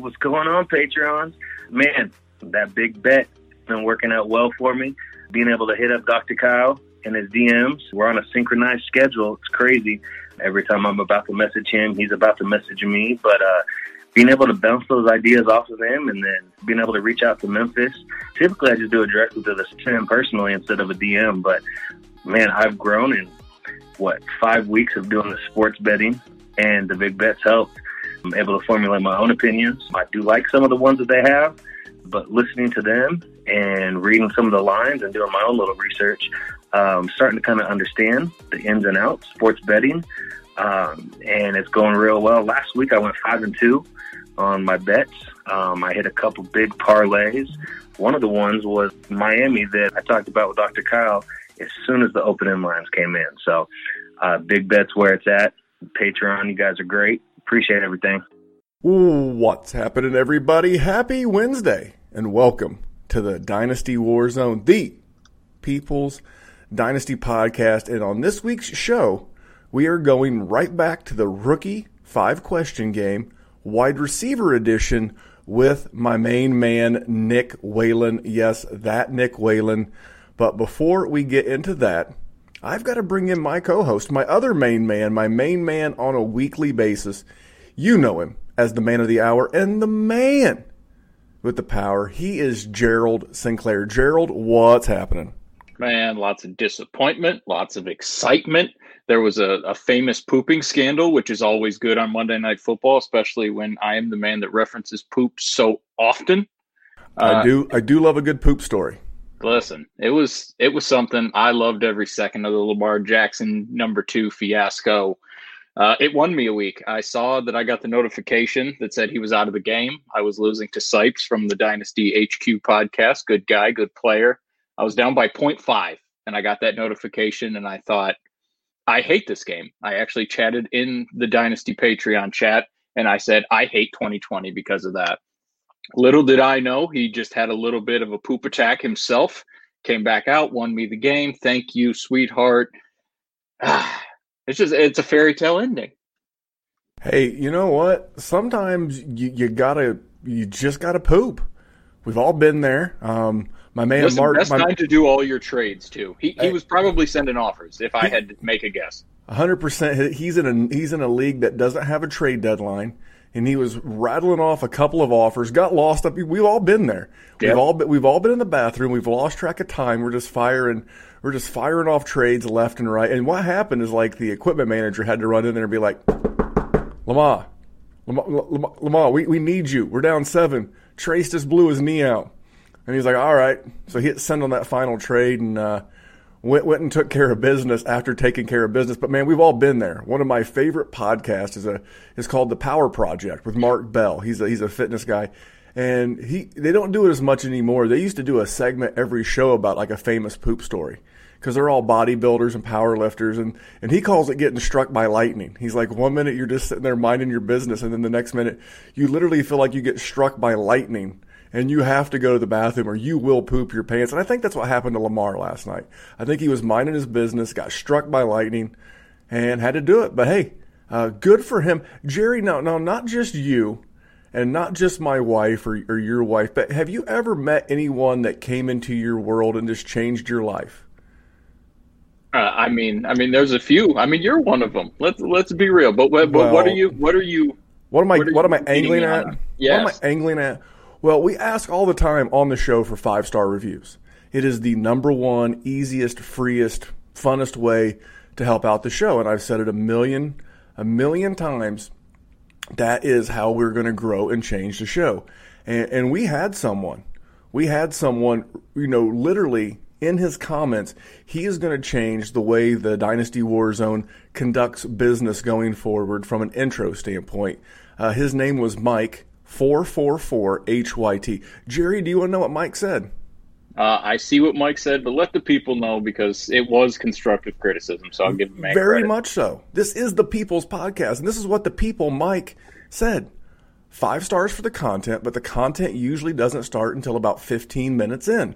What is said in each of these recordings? What's going on, Patreons? Man, that big bet has been working out well for me. Being able to hit up Dr. Kyle and his DMs. We're on a synchronized schedule. It's crazy. Every time I'm about to message him, he's about to message me. But being able to bounce those ideas off of him and then being able to reach out to Memphis. Typically, I just do it directly to the SIM personally instead of a DM. But, man, I've grown in, 5 weeks of doing the sports betting, and the big bets helped. I'm able to formulate my own opinions. I do like some of the ones that they have, but listening to them and reading some of the lines and doing my own little research, starting to kind of understand the ins and outs, sports betting, and it's going real well. Last week I went 5-2 on my bets. I hit a couple big parlays. One of the ones was Miami that I talked about with Dr. Kyle as soon as the opening lines came in. So big bets where it's at. Patreon, you guys are great. Appreciate everything. What's happening, everybody? Happy Wednesday, and welcome to the Dynasty Warzone, the People's Dynasty Podcast. And on this week's show, we are going right back to the rookie 5-question game, wide receiver edition, with my main man, Nick Whalen. Yes, that Nick Whalen. But before we get into that, I've got to bring in my co-host, my other main man, on a weekly basis. You know him as the man of the hour and the man with the power. He is Gerald Sinclair. Gerald, what's happening? Man, lots of disappointment, lots of excitement. There was a famous pooping scandal, which is always good on Monday Night Football, especially when I am the man that references poop so often. I do love a good poop story. Listen, it was something. I loved every second of the Lamar Jackson No. 2 fiasco. It won me a week. I saw that I got the notification that said he was out of the game. I was losing to Sipes from the Dynasty HQ podcast. Good guy, good player. I was down by 0.5, and I got that notification, and I thought, I hate this game. I actually chatted in the Dynasty Patreon chat, and I said, I hate 2020 because of that. Little did I know, he just had a little bit of a poop attack himself, came back out, won me the game. Thank you, sweetheart. It's a fairy tale ending. Hey, you know what? Sometimes you just gotta poop. We've all been there. My man, listen, Mark. Best time to do all your trades too. He was probably sending offers if I had to make a guess. 100%. He's in a league that doesn't have a trade deadline. And he was rattling off a couple of offers, got lost. We've all been there. Yep. We've all been in the bathroom. We've lost track of time. We're just firing off trades left and right. And what happened is, like, the equipment manager had to run in there and be like, Lamar, we need you. We're down 7. Trace just blew his knee out. And he's like, all right. So he hit send on that final trade and went and took care of business after taking care of business. But, man, we've all been there. One of my favorite podcasts is called The Power Project with Mark Bell. He's a fitness guy. And they don't do it as much anymore. They used to do a segment every show about, like, a famous poop story because they're all bodybuilders and power lifters. And he calls it getting struck by lightning. He's like, 1 minute you're just sitting there minding your business, and then the next minute you literally feel like you get struck by lightning. And you have to go to the bathroom or you will poop your pants. And I think that's what happened to Lamar last night. I think he was minding his business, got struck by lightning, and had to do it. But, hey, good for him. Jerry, no, not just you and not just my wife or your wife, but have you ever met anyone that came into your world and just changed your life? I mean, there's a few. I mean, you're one of them. Let's be real. But what are you? What am I angling at? Yes. What am I angling at? Well, we ask all the time on the show for 5-star reviews. It is the #1, easiest, freest, funnest way to help out the show. And I've said it a million times. That is how we're going to grow and change the show. And we had someone, you know, literally in his comments, he is going to change the way the Dynasty Warzone conducts business going forward from an intro standpoint. His name was Mike 444HYT. Jerry, do you want to know what Mike said? I see what Mike said, but let the people know, because it was constructive criticism, so I'll give him credit. Very much so. This is the people's podcast, and this is what the people, Mike, said. 5 stars for the content, but the content usually doesn't start until about 15 minutes in.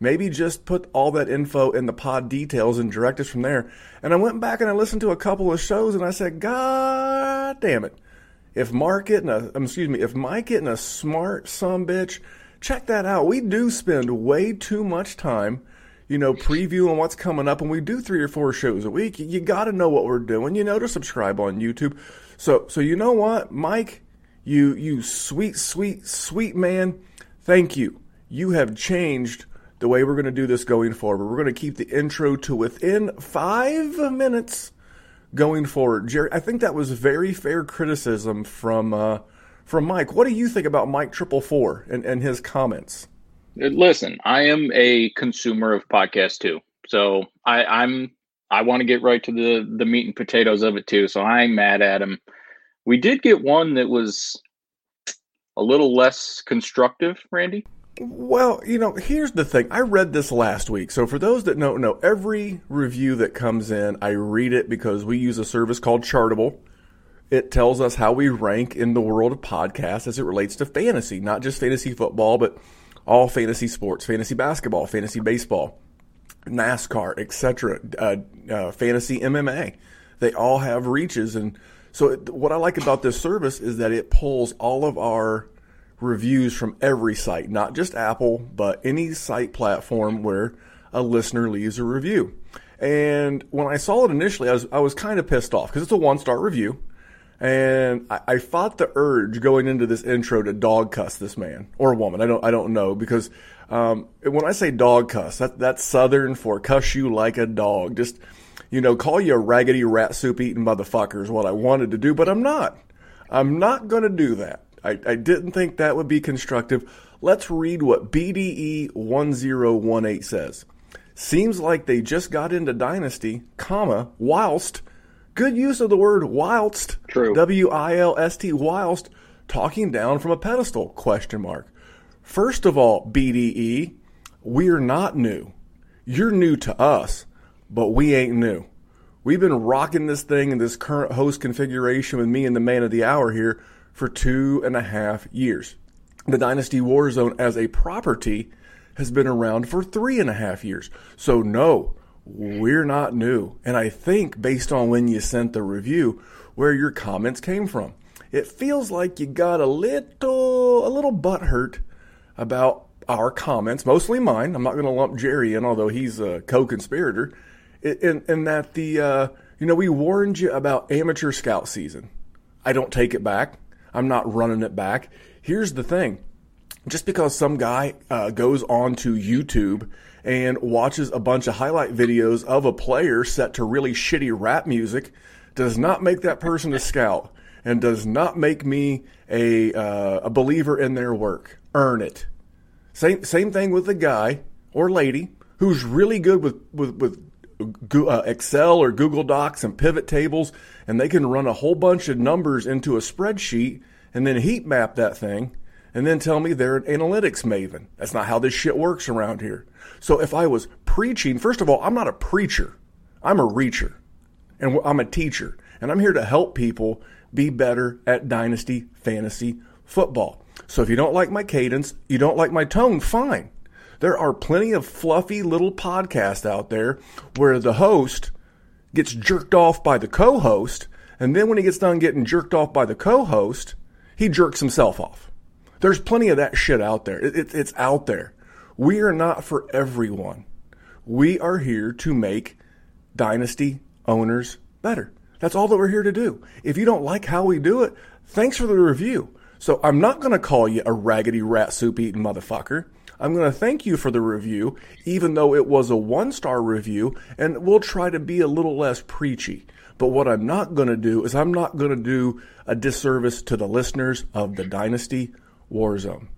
Maybe just put all that info in the pod details and direct us from there. And I went back and I listened to a couple of shows, and I said, God damn it. If Mike getting a smart sumbitch, check that out. We do spend way too much time, previewing what's coming up, and we do 3 or 4 shows a week. You got to know what we're doing, to subscribe on YouTube. So you know what, Mike, you sweet, sweet, sweet man, thank you. You have changed the way we're going to do this going forward. We're going to keep the intro to within 5 minutes going forward. Jerry, I think that was very fair criticism from Mike. What do you think about Mike 444 and his comments? Listen, I am a consumer of podcasts too. So I want to get right to the meat and potatoes of it too. So I ain't mad at him. We did get one that was a little less constructive, Randy. Well, here's the thing. I read this last week. So for those that don't know, every review that comes in, I read it because we use a service called Chartable. It tells us how we rank in the world of podcasts as it relates to fantasy, not just fantasy football, but all fantasy sports, fantasy basketball, fantasy baseball, NASCAR, etc., fantasy MMA. They all have reaches. And so what I like about this service is that it pulls all of our reviews from every site, not just Apple, but any site platform where a listener leaves a review. And when I saw it initially, I was kind of pissed off because it's a 1-star review. And I fought the urge going into this intro to dog cuss this man or woman. I don't know, because when I say dog cuss, that's Southern for cuss you like a dog. Just, call you a raggedy rat soup eating motherfucker is what I wanted to do, but I'm not going to do that. I didn't think that would be constructive. Let's read what BDE1018 says. Seems like they just got into Dynasty, whilst, good use of the word whilst, true. W-I-L-S-T, whilst talking down from a pedestal, ? First of all, BDE, we're not new. You're new to us, but we ain't new. We've been rocking this thing in this current host configuration with me and the man of the hour here for 2.5 years. The Dynasty Warzone as a property has been around for 3.5 years. So no, we're not new. And I think based on when you sent the review, where your comments came from, it feels like you got a little butthurt about our comments, mostly mine. I'm not going to lump Jerry in, although he's a co-conspirator, and that we warned you about amateur scout season. I don't take it back. I'm not running it back. Here's the thing. Just because some guy goes on to YouTube and watches a bunch of highlight videos of a player set to really shitty rap music does not make that person a scout and does not make me a believer in their work. Earn it. Same thing with the guy or lady who's really good with Excel or Google Docs and pivot tables, and they can run a whole bunch of numbers into a spreadsheet and then heat map that thing and then tell me they're an analytics maven. That's not how this shit works around here. So if I was preaching, first of all, I'm not a preacher. I'm a reacher, and I'm a teacher, and I'm here to help people be better at Dynasty fantasy football. So if you don't like my cadence, you don't like my tone, fine. There are plenty of fluffy little podcasts out there where the host gets jerked off by the co-host, and then when he gets done getting jerked off by the co-host, he jerks himself off. There's plenty of that shit out there. It's out there. We are not for everyone. We are here to make Dynasty owners better. That's all that we're here to do. If you don't like how we do it, thanks for the review. So I'm not going to call you a raggedy rat soup eating motherfucker. I'm going to thank you for the review, even though it was a 1-star review, and we'll try to be a little less preachy. But what I'm not going to do is I'm not going to do a disservice to the listeners of the Dynasty Warzone.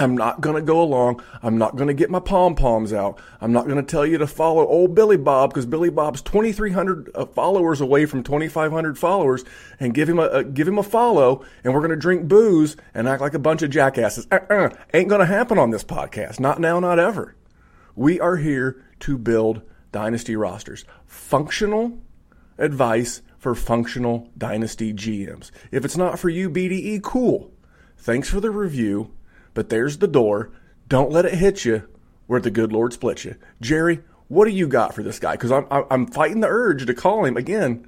I'm not going to go along. I'm not going to get my pom-poms out. I'm not going to tell you to follow old Billy Bob because Billy Bob's 2,300 followers away from 2,500 followers, and give him a follow, and we're going to drink booze and act like a bunch of jackasses. Ain't going to happen on this podcast. Not now, not ever. We are here to build dynasty rosters. Functional advice for functional dynasty GMs. If it's not for you, BDE, cool. Thanks for the review. But there's the door. Don't let it hit you where the good Lord splits you. Jerry, what do you got for this guy? Because I'm fighting the urge to call him again.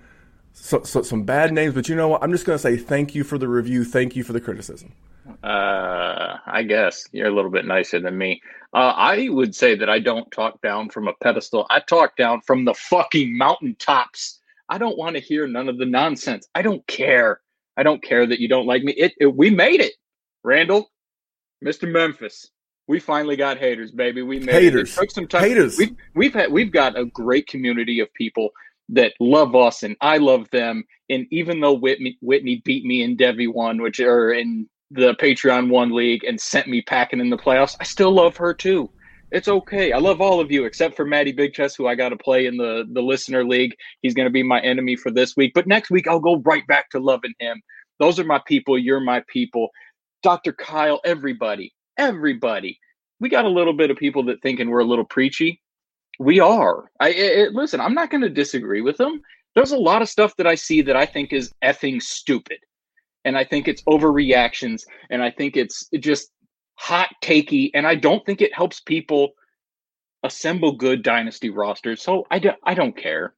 So some bad names, but you know what? I'm just going to say thank you for the review. Thank you for the criticism. I guess you're a little bit nicer than me. I would say that I don't talk down from a pedestal. I talk down from the fucking mountaintops. I don't want to hear none of the nonsense. I don't care. I don't care that you don't like me. We made it, Randall. Mr. Memphis, we finally got haters, baby. We made haters. It took some time. Haters. We've got a great community of people that love us, and I love them. And even though Whitney beat me in Devi one, which are in the Patreon one league, and sent me packing in the playoffs, I still love her too. It's okay. I love all of you except for Maddie Big Chest, who I got to play in the listener league. He's going to be my enemy for this week, but next week I'll go right back to loving him. Those are my people. You're my people. Dr. Kyle, everybody. We got a little bit of people that thinking we're a little preachy. We are. Listen, I'm not going to disagree with them. There's a lot of stuff that I see that I think is effing stupid. And I think it's overreactions. And I think it's just hot takey. And I don't think it helps people assemble good dynasty rosters. So I don't care.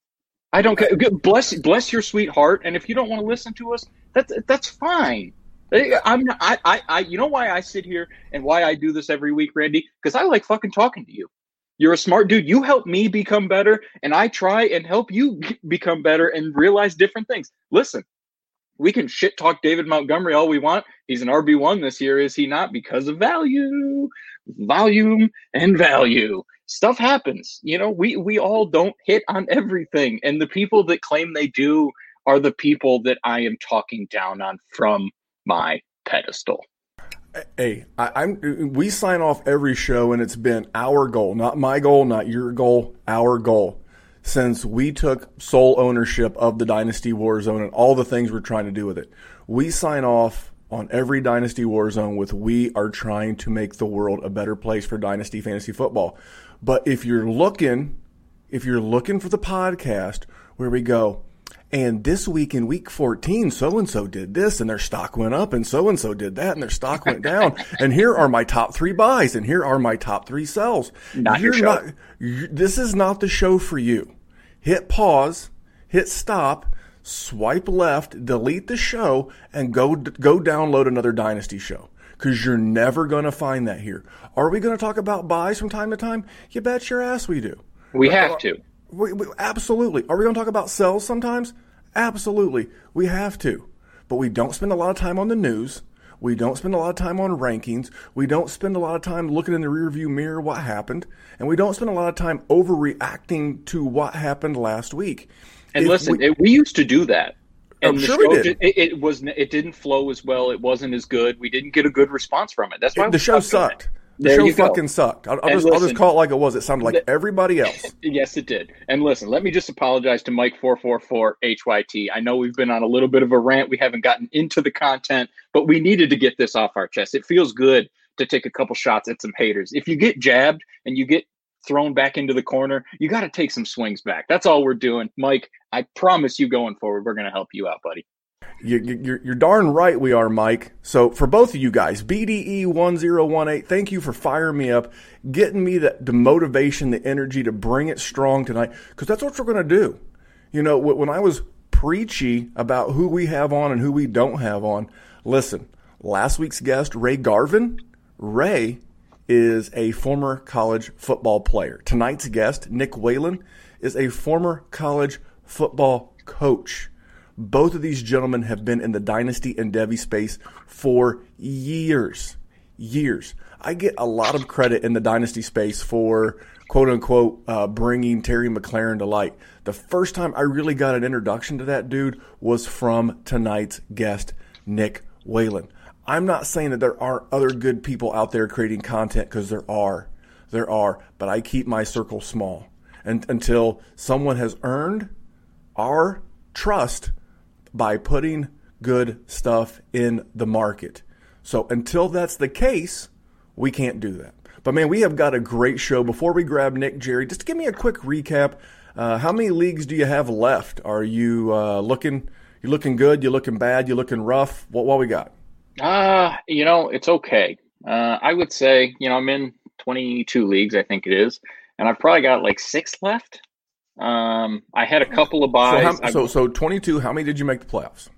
I don't care. Bless your sweetheart. And if you don't want to listen to us, that's fine. You know why I sit here and why I do this every week, Randy? Because I like fucking talking to you. You're a smart dude. You help me become better, and I try and help you become better and realize different things. Listen, we can shit talk David Montgomery all we want. He's an RB1 this year, is he not? Because of value, volume, and value. Stuff happens. You know, we all don't hit on everything, and the people that claim they do are the people that I am talking down on from my pedestal. Hey, we sign off every show, and it's been our goal, not my goal, not your goal, our goal, since we took sole ownership of the Dynasty Warzone and all the things we're trying to do with it. We sign off on every Dynasty Warzone with we are trying to make the world a better place for Dynasty Fantasy Football. But if you're looking for the podcast where we go, and this week in week 14, so-and-so did this, and their stock went up, and so-and-so did that, and their stock went down, and here are my top three buys, and here are my top three sells. Not your show. This is not the show for you. Hit pause, hit stop, swipe left, delete the show, and go download another Dynasty show. Because you're never going to find that here. Are we going to talk about buys from time to time? You bet your ass we do. We have to. We absolutely. Are we going to talk about sells sometimes? Absolutely. We have to. But we don't spend a lot of time on the news. We don't spend a lot of time on rankings. We don't spend a lot of time looking in the rearview mirror what happened. And we don't spend a lot of time overreacting to what happened last week. And if listen, we used to do that. And the show did. It didn't flow as well. It wasn't as good. We didn't get a good response from it. That's why the show sucked. The show fucking sucked. I'll just call it like it was. It sounded like everybody else. Yes, it did. And listen, let me just apologize to Mike 444HYT. I know we've been on a little bit of a rant. We haven't gotten into the content, but we needed to get this off our chest. It feels good to take a couple shots at some haters. If you get jabbed and you get thrown back into the corner, you got to take some swings back. That's all we're doing. Mike, I promise you going forward, we're going to help you out, buddy. You're darn right we are, Mike. So for both of you guys, BDE1018, thank you for firing me up, getting me the motivation, the energy to bring it strong tonight, because that's what we're going to do. You know, when I was preachy about who we have on and who we don't have on, listen, last week's guest, Ray Garvin, Ray is a former college football player. Tonight's guest, Nick Whalen, is a former college football coach. Both of these gentlemen have been in the Dynasty and Devy space for years. I get a lot of credit in the Dynasty space for, quote-unquote, bringing Terry McLaurin to light. The first time I really got an introduction to that dude was from tonight's guest, Nick Whalen. I'm not saying that there aren't other good people out there creating content, because there are, but I keep my circle small, and until someone has earned our trust by putting good stuff in the market. So until that's the case, we can't do that. But man, we have got a great show. Before we grab Nick, Jerry, just give me a quick recap. How many leagues do you have left? Are you looking? You looking good? You looking bad? You looking rough? What we got? It's okay. I would say, I'm in 22 leagues, I think it is, and I've probably got like 6 left. I had a couple of buys. So 22. How many did you make the playoffs?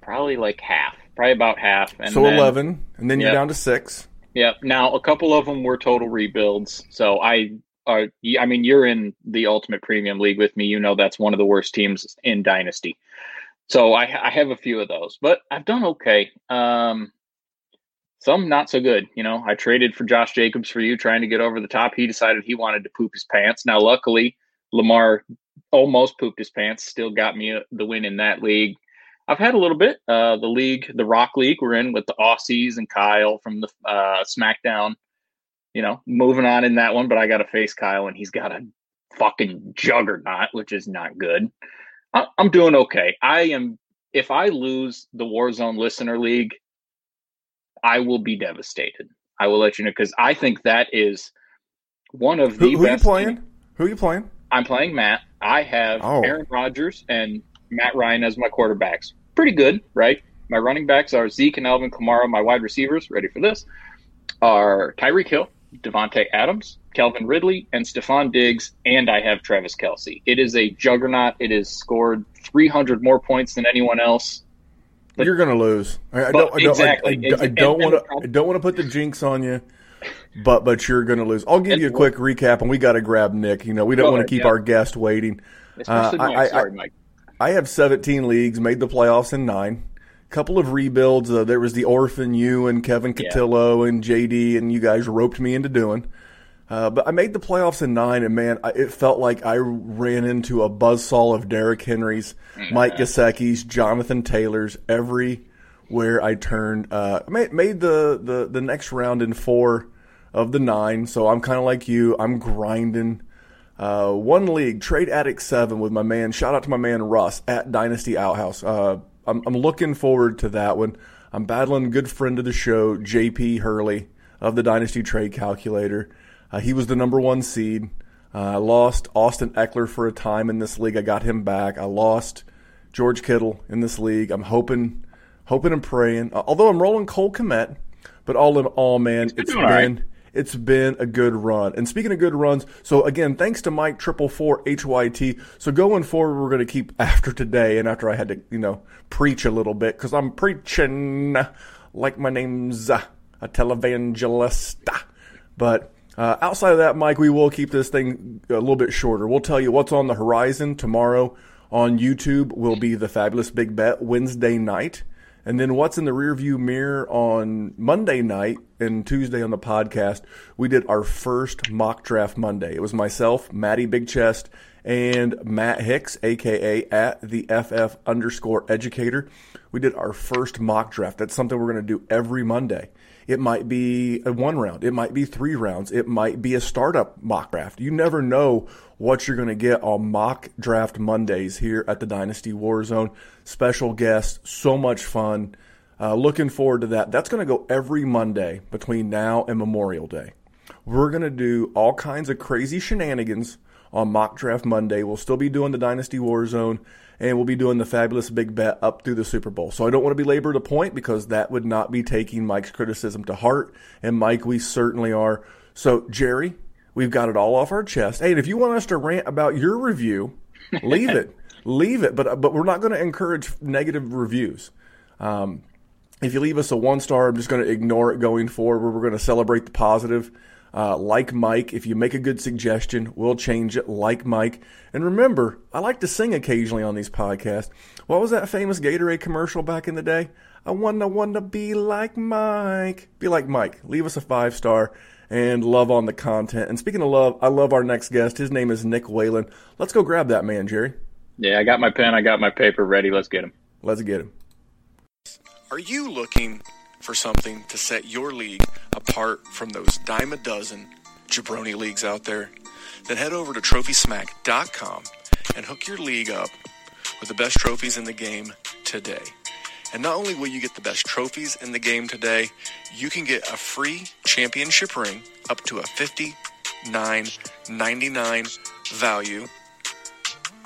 Probably like half. Probably about half. And so then, 11, and then you're down to 6. Yep. Now a couple of them were total rebuilds. So you're in the Ultimate Premium League with me. That's one of the worst teams in Dynasty. So I have a few of those, but I've done okay. Some not so good. I traded for Josh Jacobs for you, trying to get over the top. He decided he wanted to poop his pants. Now, luckily, Lamar almost pooped his pants, still got me the win in that league. I've had a little bit. The Rock League we're in with the Aussies and Kyle from the SmackDown, moving on in that one, but I got to face Kyle, and he's got a fucking juggernaut, which is not good. I'm doing okay. If I lose the Warzone Listener League, I will be devastated. I will let you know, because I think that is one of the best. Who are you playing? I'm playing Matt. I have Aaron Rodgers and Matt Ryan as my quarterbacks. Pretty good, right? My running backs are Zeke and Alvin Kamara. My wide receivers, ready for this, are Tyreek Hill, Davante Adams, Calvin Ridley, and Stephon Diggs, and I have Travis Kelce. It is a juggernaut. It has scored 300 more points than anyone else. But you're going to lose. I don't want to put the jinx on you, but you're going to lose. I'll give you a quick recap, and we got to grab Nick. We don't want to keep our guest waiting. Sorry, Mike. I have 17 leagues, made the playoffs in 9. Couple of rebuilds. There was the Orphan, you and Kevin Cotillo and JD, and you guys roped me into doing. But I made the playoffs in 9, and man, it felt like I ran into a buzzsaw of Derrick Henrys, Mike Gesicki's, Jonathan Taylor's, everywhere I turned. I made the next round in 4 of the 9, so I'm kind of like you. I'm grinding. One league, Trade Addict 7 with my man. Shout out to my man Russ at Dynasty Outhouse. I'm looking forward to that one. I'm battling good friend of the show, JP Hurley of the Dynasty Trade Calculator. He was the number 1 seed. I lost Austin Eckler for a time in this league. I got him back. I lost George Kittle in this league. I'm hoping and praying. Although I'm rolling Cole Kmet, but all in all, man, it's been a good run. And speaking of good runs, so again, thanks to Mike 444HYT. So going forward, we're going to keep after today, and after I had to, preach a little bit, because I'm preaching like my name's a televangelist. But outside of that, Mike, we will keep this thing a little bit shorter. We'll tell you what's on the horizon tomorrow on YouTube. Will be the Fabulous Big Bet Wednesday night. And then what's in the rearview mirror on Monday night and Tuesday on the podcast, we did our first mock draft Monday. It was myself, Matty Big Chest, and Matt Hicks, a.k.a. at the FF_educator. We did our first mock draft. That's something we're going to do every Monday. It might be a 1 round. It might be 3 rounds. It might be a startup mock draft. You never know what you're going to get on Mock Draft Mondays here at the Dynasty Warzone. Special guests, so much fun. Looking forward to that. That's going to go every Monday between now and Memorial Day. We're going to do all kinds of crazy shenanigans on Mock Draft Monday. We'll still be doing the Dynasty Warzone, and we'll be doing the Fabulous Big Bet up through the Super Bowl. So I don't want to belabor the point, because that would not be taking Mike's criticism to heart. And Mike, we certainly are. So Jerry, we've got it all off our chest. Hey, and if you want us to rant about your review, leave it. Leave it. But we're not going to encourage negative reviews. If you leave us a 1-star, I'm just going to ignore it going forward. We're going to celebrate the positive. Like Mike, if you make a good suggestion, we'll change it. Like Mike. And remember, I like to sing occasionally on these podcasts. What was that famous Gatorade commercial back in the day? I wanna be like Mike. Be like Mike. Leave us a 5-star and love on the content. And speaking of love, I love our next guest. His name is Nick Whalen. Let's go grab that man, Jerry. Yeah, I got my pen. I got my paper ready. Let's get him. Are you looking for something to set your league apart from those dime a dozen jabroni leagues out there, then head over to TrophySmack.com and hook your league up with the best trophies in the game today. And not only will you get the best trophies in the game today, you can get a free championship ring up to a $59.99 value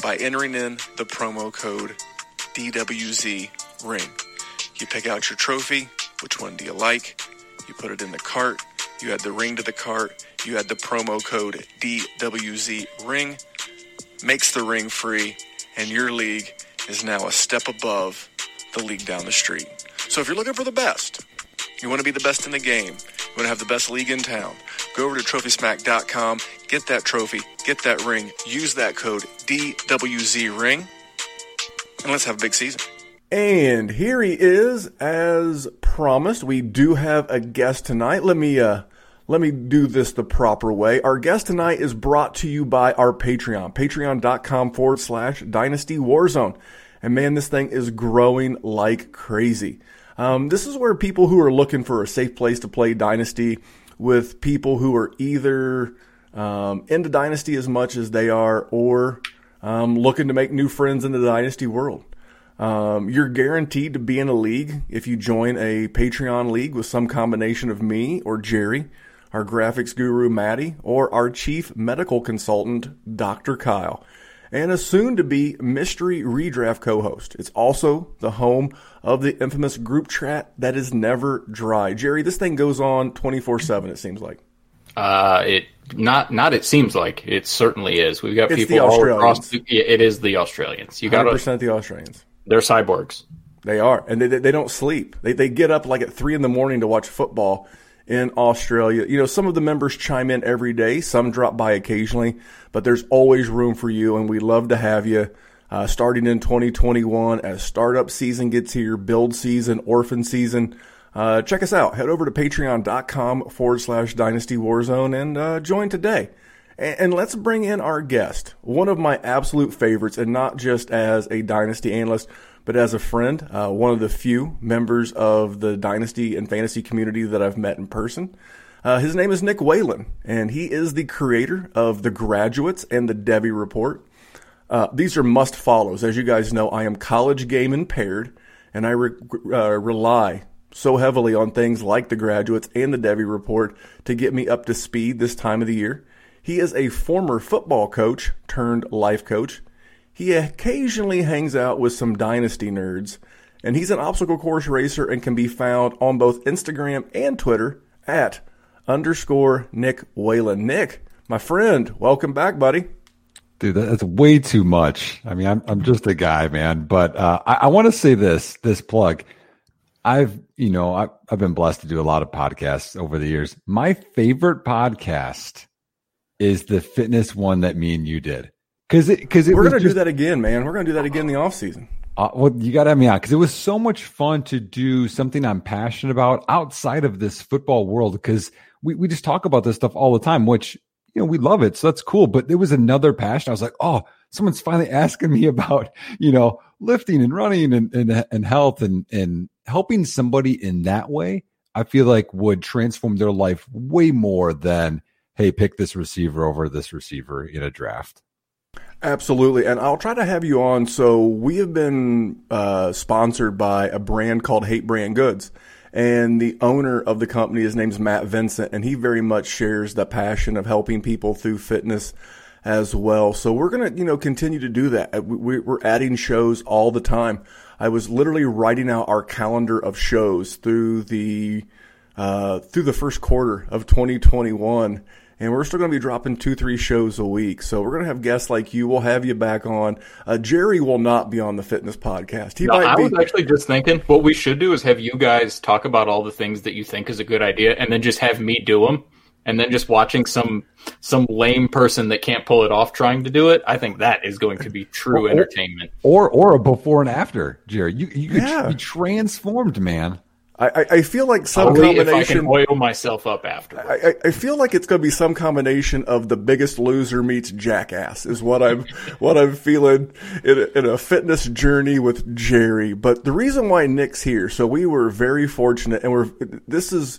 by entering in the promo code DWZRING. You pick out your trophy. Which one do you like? You put it in the cart. You add the ring to the cart. You add the promo code DWZRING. Makes the ring free. And your league is now a step above the league down the street. So if you're looking for the best, you want to be the best in the game, you want to have the best league in town, go over to TrophySmack.com, get that trophy, get that ring, use that code DWZRING, and let's have a big season. And here he is, as promised. We do have a guest tonight. Let me do this the proper way. Our guest tonight is brought to you by our Patreon, patreon.com/Dynasty Warzone. And man, this thing is growing like crazy. This is where people who are looking for a safe place to play Dynasty with people who are either into Dynasty as much as they are or looking to make new friends in the Dynasty world. You're guaranteed to be in a league if you join a Patreon league with some combination of me or Jerry, our graphics guru, Maddie, or our chief medical consultant, Dr. Kyle, and a soon-to-be mystery redraft co-host. It's also the home of the infamous group chat that is never dry. Jerry, this thing goes on 24/7, it seems like. It seems like. It certainly is. We've got people all across. It is the Australians. You got 100% the Australians. They're cyborgs. They are. And they don't sleep. They get up like at 3 in the morning to watch football in Australia. You know, some of the members chime in every day. Some drop by occasionally. But there's always room for you, and we love to have you starting in 2021 as startup season gets here, build season, orphan season. Check us out. Head over to patreon.com/Dynasty Warzone and join today. And let's bring in our guest, one of my absolute favorites, and not just as a Dynasty analyst, but as a friend, one of the few members of the Dynasty and fantasy community that I've met in person. His name is Nick Whalen, and he is the creator of The Graduates and The Debbie Report. These are must-follows. As you guys know, I am college game impaired, and I rely so heavily on things like The Graduates and The Debbie Report to get me up to speed this time of the year. He is a former football coach turned life coach. He occasionally hangs out with some Dynasty nerds, and he's an obstacle course racer and can be found on both Instagram and Twitter at _Nick Whalen. Nick, my friend, welcome back, buddy. Dude, that's way too much. I mean, I'm just a guy, man. But I want to say this plug. I've been blessed to do a lot of podcasts over the years. My favorite podcast is the fitness one that me and you did. Cause we're going to do that again, man. We're going to do that again in the off season. Well, you got to have me on because it was so much fun to do something I'm passionate about outside of this football world because we just talk about this stuff all the time, which, you know, we love it. So that's cool. But there was another passion. I was like, oh, someone's finally asking me about, you know, lifting and running and health and helping somebody in that way. I feel like would transform their life way more than, hey, pick this receiver over this receiver in a draft. Absolutely, and I'll try to have you on. So we have been sponsored by a brand called Hate Brand Goods, and the owner of the company, his name's Matt Vincent, and he very much shares the passion of helping people through fitness as well. So we're going to, you know, continue to do that. We're adding shows all the time. I was literally writing out our calendar of shows through the first quarter of 2021. And we're still going to be dropping 2-3 shows a week. So we're going to have guests like you. We'll have you back on. Jerry will not be on the fitness podcast. I was actually just thinking what we should do is have you guys talk about all the things that you think is a good idea and then just have me do them. And then just watching some lame person that can't pull it off trying to do it, I think that is going to be true entertainment. Or a before and after, Jerry. You could be transformed, man. I feel like some only combination. If I can oil myself up afterwards. I feel like it's going to be some combination of The Biggest Loser meets Jackass is what I'm what I'm feeling in a fitness journey with Jerry. But the reason why Nick's here, so we were very fortunate, and this is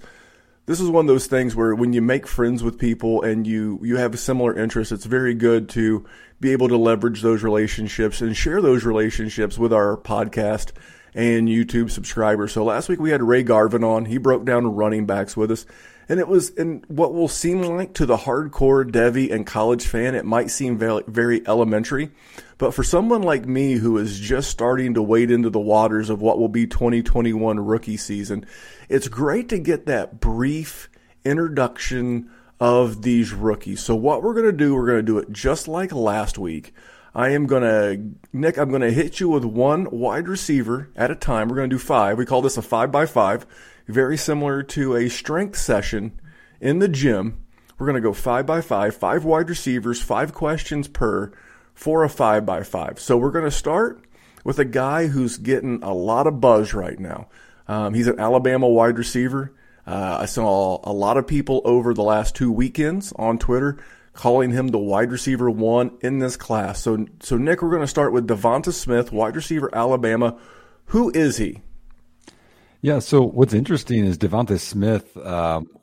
one of those things where when you make friends with people and you have similar interests, it's very good to be able to leverage those relationships and share those relationships with our podcast and YouTube subscribers. So last week we had Ray Garvin on. He broke down running backs with us. And it was in what will seem like to the hardcore Devy and college fan, it might seem very, very elementary. But for someone like me who is just starting to wade into the waters of what will be 2021 rookie season, it's great to get that brief introduction of these rookies. So what we're going to do it just like last week. Nick, I'm going to hit you with one wide receiver at a time. We're going to do five. We call this a 5x5, very similar to a strength session in the gym. We're going to go 5x5, five wide receivers, five questions per for a 5x5. So we're going to start with a guy who's getting a lot of buzz right now. He's an Alabama wide receiver. I saw a lot of people over the last 2 weekends on Twitter calling him the wide receiver one in this class. So Nick, we're going to start with Devonta Smith, wide receiver, Alabama. Who is he? Yeah, so what's interesting is Devonta Smith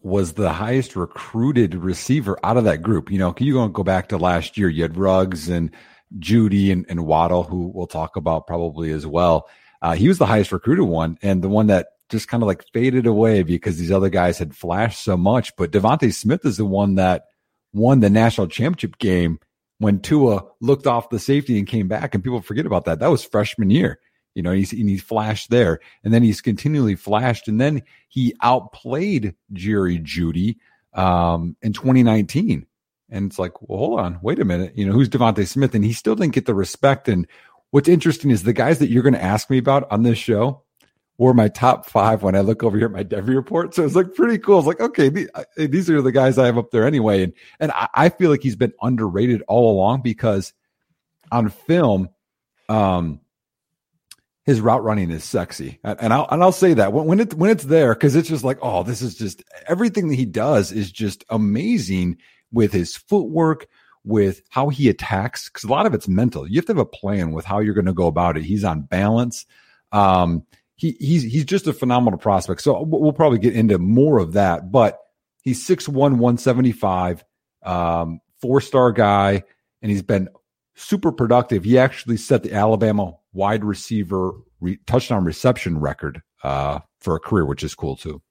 was the highest recruited receiver out of that group. You know, you're going to go back to last year. You had Ruggs and Jeudy and Waddle, who we'll talk about probably as well. He was the highest recruited one and the one that just kind of like faded away because these other guys had flashed so much. But Devonta Smith is the one that won the national championship game when Tua looked off the safety and came back, and people forget about that. That was freshman year. You know, he flashed there, and then he's continually flashed, and then he outplayed Jerry Jeudy in 2019. And it's like, well, hold on, wait a minute. You know, who's Devonta Smith? And he still didn't get the respect. And what's interesting is the guys that you're going to ask me about on this show were my top five when I look over here at my Devy report. So it's like pretty cool. It's like, okay, these are the guys I have up there anyway. And I feel like he's been underrated all along because on film, his route running is sexy. And I'll say that when it's there, because it's just like, oh, this is just everything that he does is just amazing with his footwork, with how he attacks. Cause a lot of it's mental. You have to have a plan with how you're going to go about it. He's on balance. He's just a phenomenal prospect. So we'll probably get into more of that, but he's 6'1", 175, four-star guy, and he's been super productive. He actually set the Alabama wide receiver touchdown reception record for a career, which is cool too.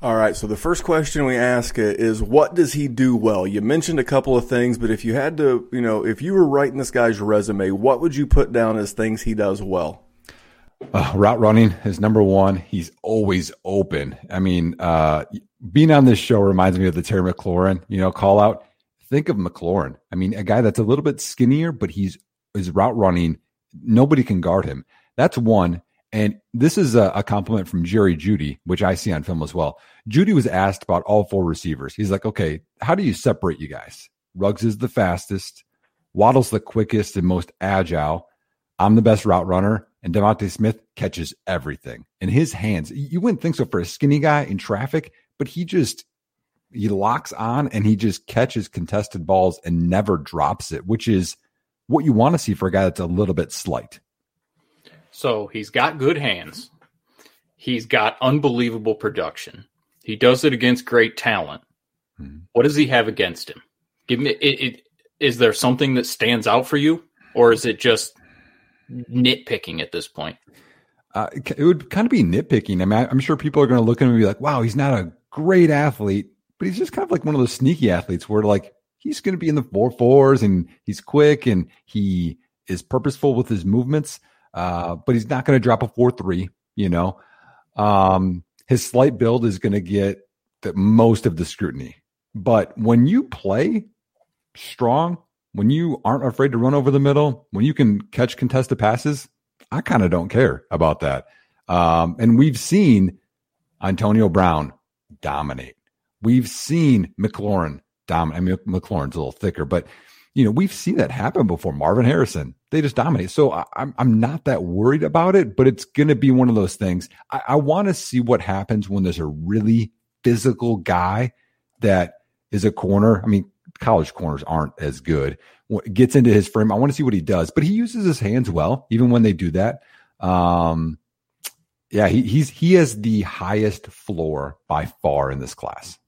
All right, so the first question we ask is, what does he do well? You mentioned a couple of things, but if you had to, you know, if you were writing this guy's resume, what would you put down as things he does well? Route running is number one. He's always open. I mean, being on this show reminds me of the Terry McLaurin, you know, call out. Think of McLaurin. I mean, a guy that's a little bit skinnier, but his route running, nobody can guard him. That's one. And this is a compliment from Jerry Jeudy, which I see on film as well. Jeudy was asked about all four receivers. He's like, okay, how do you separate you guys? Ruggs is the fastest. Waddle's the quickest and most agile. I'm the best route runner. And Devonta Smith catches everything in his hands. You wouldn't think so for a skinny guy in traffic, but he locks on and he just catches contested balls and never drops it, which is what you want to see for a guy that's a little bit slight. So he's got good hands. He's got unbelievable production. He does it against great talent. Mm-hmm. What does he have against him? Give me. Is there something that stands out for you, or is it just nitpicking at this point? It would kind of be nitpicking. I mean, I'm sure people are going to look at him and be like, wow, he's not a great athlete, but he's just kind of like one of those sneaky athletes where like he's going to be in the 4.4s and he's quick and he is purposeful with his movements, but he's not going to drop a 4.3, you know. His slight build is going to get the most of the scrutiny. But when you play strong, when you aren't afraid to run over the middle, when you can catch contested passes, I kind of don't care about that. And we've seen Antonio Brown dominate. We've seen McLaurin dominate. I mean, McLaurin's a little thicker, but you know, we've seen that happen before. Marvin Harrison, they just dominate. So I'm not that worried about it, but it's going to be one of those things. I want to see what happens when there's a really physical guy that is a corner. I mean, college corners aren't as good. Gets into his frame. I want to see what he does, but he uses his hands well, even when they do that. Yeah, he has the highest floor by far in this class.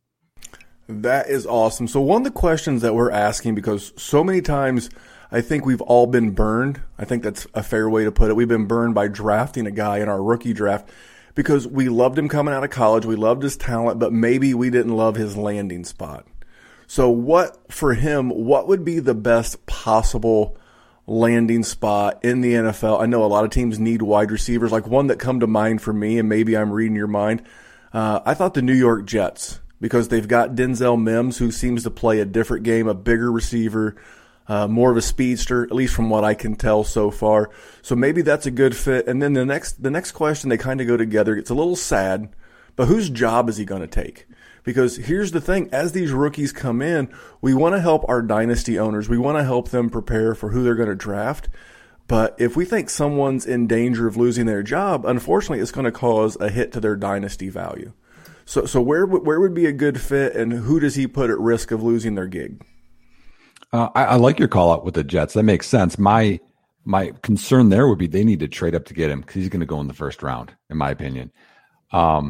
That is awesome. So one of the questions that we're asking, because so many times I think we've all been burned. I think that's a fair way to put it. We've been burned by drafting a guy in our rookie draft because we loved him coming out of college. We loved his talent, but maybe we didn't love his landing spot. So what, for him, what would be the best possible landing spot in the NFL? I know a lot of teams need wide receivers. Like one that come to mind for me, and maybe I'm reading your mind, I thought the New York Jets, because they've got Denzel Mims, who seems to play a different game, a bigger receiver, more of a speedster, at least from what I can tell so far. So maybe that's a good fit. And then the next question, they kind of go together. It's a little sad, but whose job is he going to take? Because here's the thing, as these rookies come in, we want to help our dynasty owners. We want to help them prepare for who they're going to draft. But if we think someone's in danger of losing their job, unfortunately, it's going to cause a hit to their dynasty value. So where would be a good fit, and who does he put at risk of losing their gig? I like your call out with the Jets. That makes sense. My concern there would be they need to trade up to get him because he's going to go in the first round, in my opinion. I'm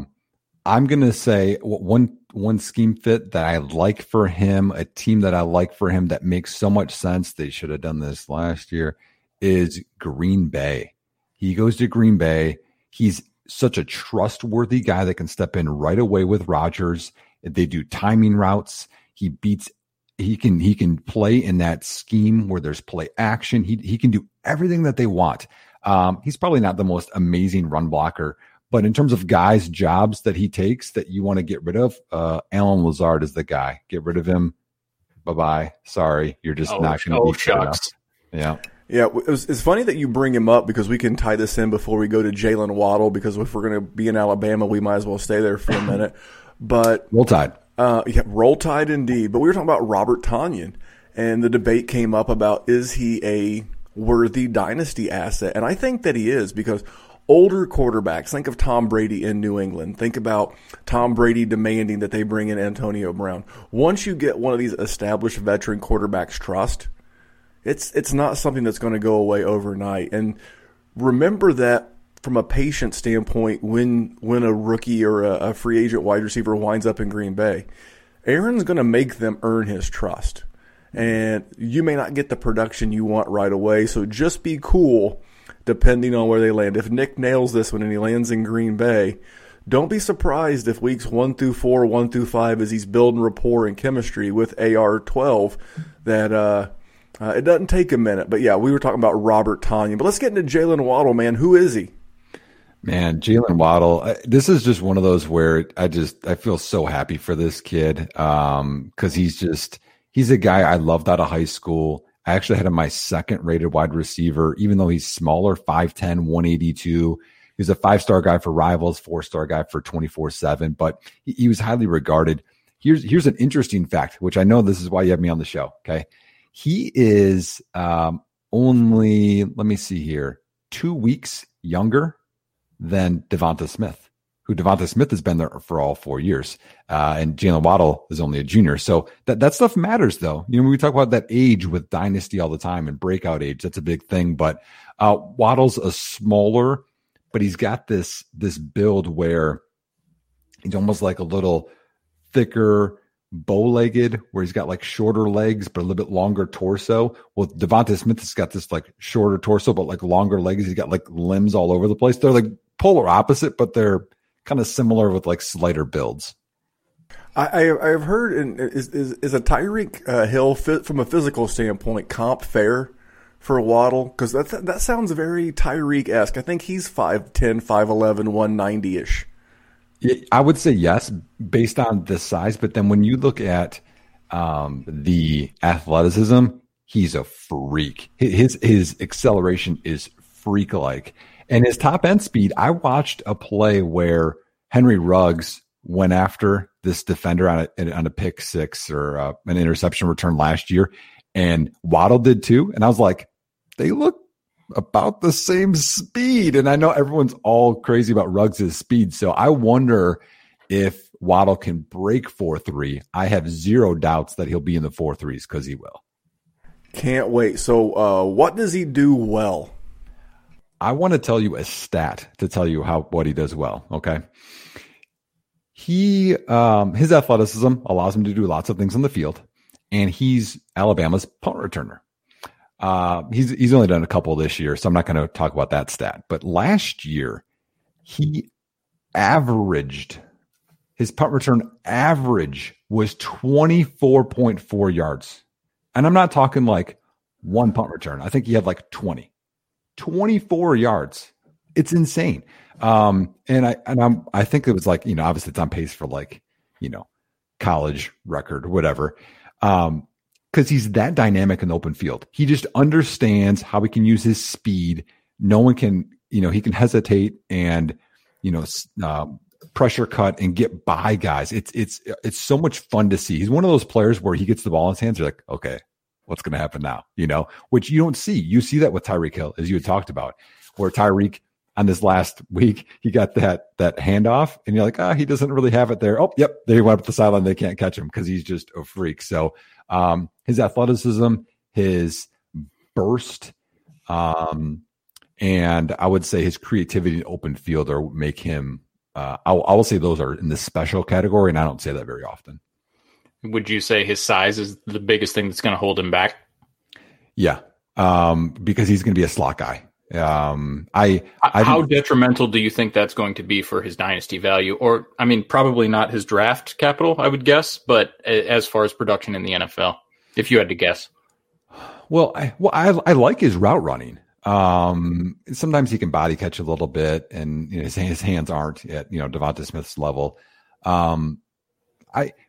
going to say one scheme fit that I like for him, a team that I like for him that makes so much sense, they should have done this last year, is Green Bay. He goes to Green Bay. He's such a trustworthy guy that can step in right away with Rodgers. They do timing routes. He can play in that scheme where there's play action. He can do everything that they want. He's probably not the most amazing run blocker, but in terms of guys' jobs that he takes that you want to get rid of, Alan Lazard is the guy. Get rid of him. Bye-bye. Sorry, you're just not going to be shucks. Yeah. Yeah, it's funny that you bring him up because we can tie this in before we go to Jaylen Waddle, because if we're going to be in Alabama, we might as well stay there for a minute. But Roll Tide. Yeah, Roll Tide indeed. But we were talking about Robert Tonyan, and the debate came up about, is he a worthy dynasty asset? And I think that he is, because older quarterbacks, think of Tom Brady in New England. Think about Tom Brady demanding that they bring in Antonio Brown. Once you get one of these established veteran quarterbacks' trust, it's not something that's going to go away overnight. And remember that from a patient standpoint, when a rookie or a free agent wide receiver winds up in Green Bay, Aaron's going to make them earn his trust. And you may not get the production you want right away, so just be cool depending on where they land. If Nick nails this one and he lands in Green Bay, don't be surprised if weeks 1-4, 1-5, as he's building rapport and chemistry with AR-12, that it doesn't take a minute. But, yeah, we were talking about Robert Tonyan. But let's get into Jaylen Waddle, man. Who is he? Man, Jaylen Waddle, this is just one of those where I feel so happy for this kid, because he's a guy I loved out of high school. I actually had him my second rated wide receiver, even though he's smaller, 5'10", 182. He was a 5-star guy for Rivals, 4-star guy for 24/7, but he was highly regarded. Here's an interesting fact, which I know this is why you have me on the show, okay? He is only, let me see here, 2 weeks younger than Devonta Smith, who Devonta Smith has been there for all 4 years. And Jaylen Waddle is only a junior. So that stuff matters, though. You know, we talk about that age with Dynasty all the time and breakout age. That's a big thing. But Waddle's a smaller, but he's got this build where he's almost like a little thicker, bow-legged, where he's got like shorter legs but a little bit longer torso. Well, Devonta Smith has got this like shorter torso but like longer legs. He's got like limbs all over the place. They're like polar opposite, but they're kind of similar with like slighter builds. I've heard, and is a Tyreek Hill fit from a physical standpoint comp fair for Waddle? Because that sounds very Tyreek-esque. I think he's 5'10", 5'11", 190-ish. I would say yes, based on the size. But then when you look at the athleticism, he's a freak. His acceleration is freak-like. And his top-end speed, I watched a play where Henry Ruggs went after this defender on a pick six or an interception return last year, and Waddle did too. And I was like, they look about the same speed. And I know everyone's all crazy about Ruggs' speed. So I wonder if Waddle can break 4.3. I have zero doubts that he'll be in the 4.3s because he will. Can't wait. So what does he do well? I want to tell you a stat to tell you what he does well. Okay. He, his athleticism allows him to do lots of things on the field, and he's Alabama's punt returner. He's only done a couple this year, so I'm not going to talk about that stat. But last year, he averaged, his punt return average was 24.4 yards. And I'm not talking like one punt return. I think he had like 24 yards. It's insane. And I think it was like, you know, obviously it's on pace for like, you know, college record, whatever. Cause he's that dynamic in the open field. He just understands how he can use his speed. No one can, you know, he can hesitate and, you know, pressure cut and get by guys. It's so much fun to see. He's one of those players where he gets the ball in his hands. You're like, okay, what's going to happen now? You know, which you don't see. You see that with Tyreek Hill, as you had talked about, where Tyreek on this last week, he got that handoff, and you're like, he doesn't really have it there. Oh, yep, they went up the sideline. They can't catch him because he's just a freak. So his athleticism, his burst, and I would say his creativity in open field are make him I will say those are in the special category, and I don't say that very often. Would you say his size is the biggest thing that's going to hold him back? Yeah, because he's going to be a slot guy. How detrimental do you think that's going to be for his dynasty value? Or, I mean, probably not his draft capital, I would guess, but as far as production in the NFL, if you had to guess. Well, I like his route running. Sometimes he can body catch a little bit, and you know, his hands aren't at, you know, Devonta Smith's level.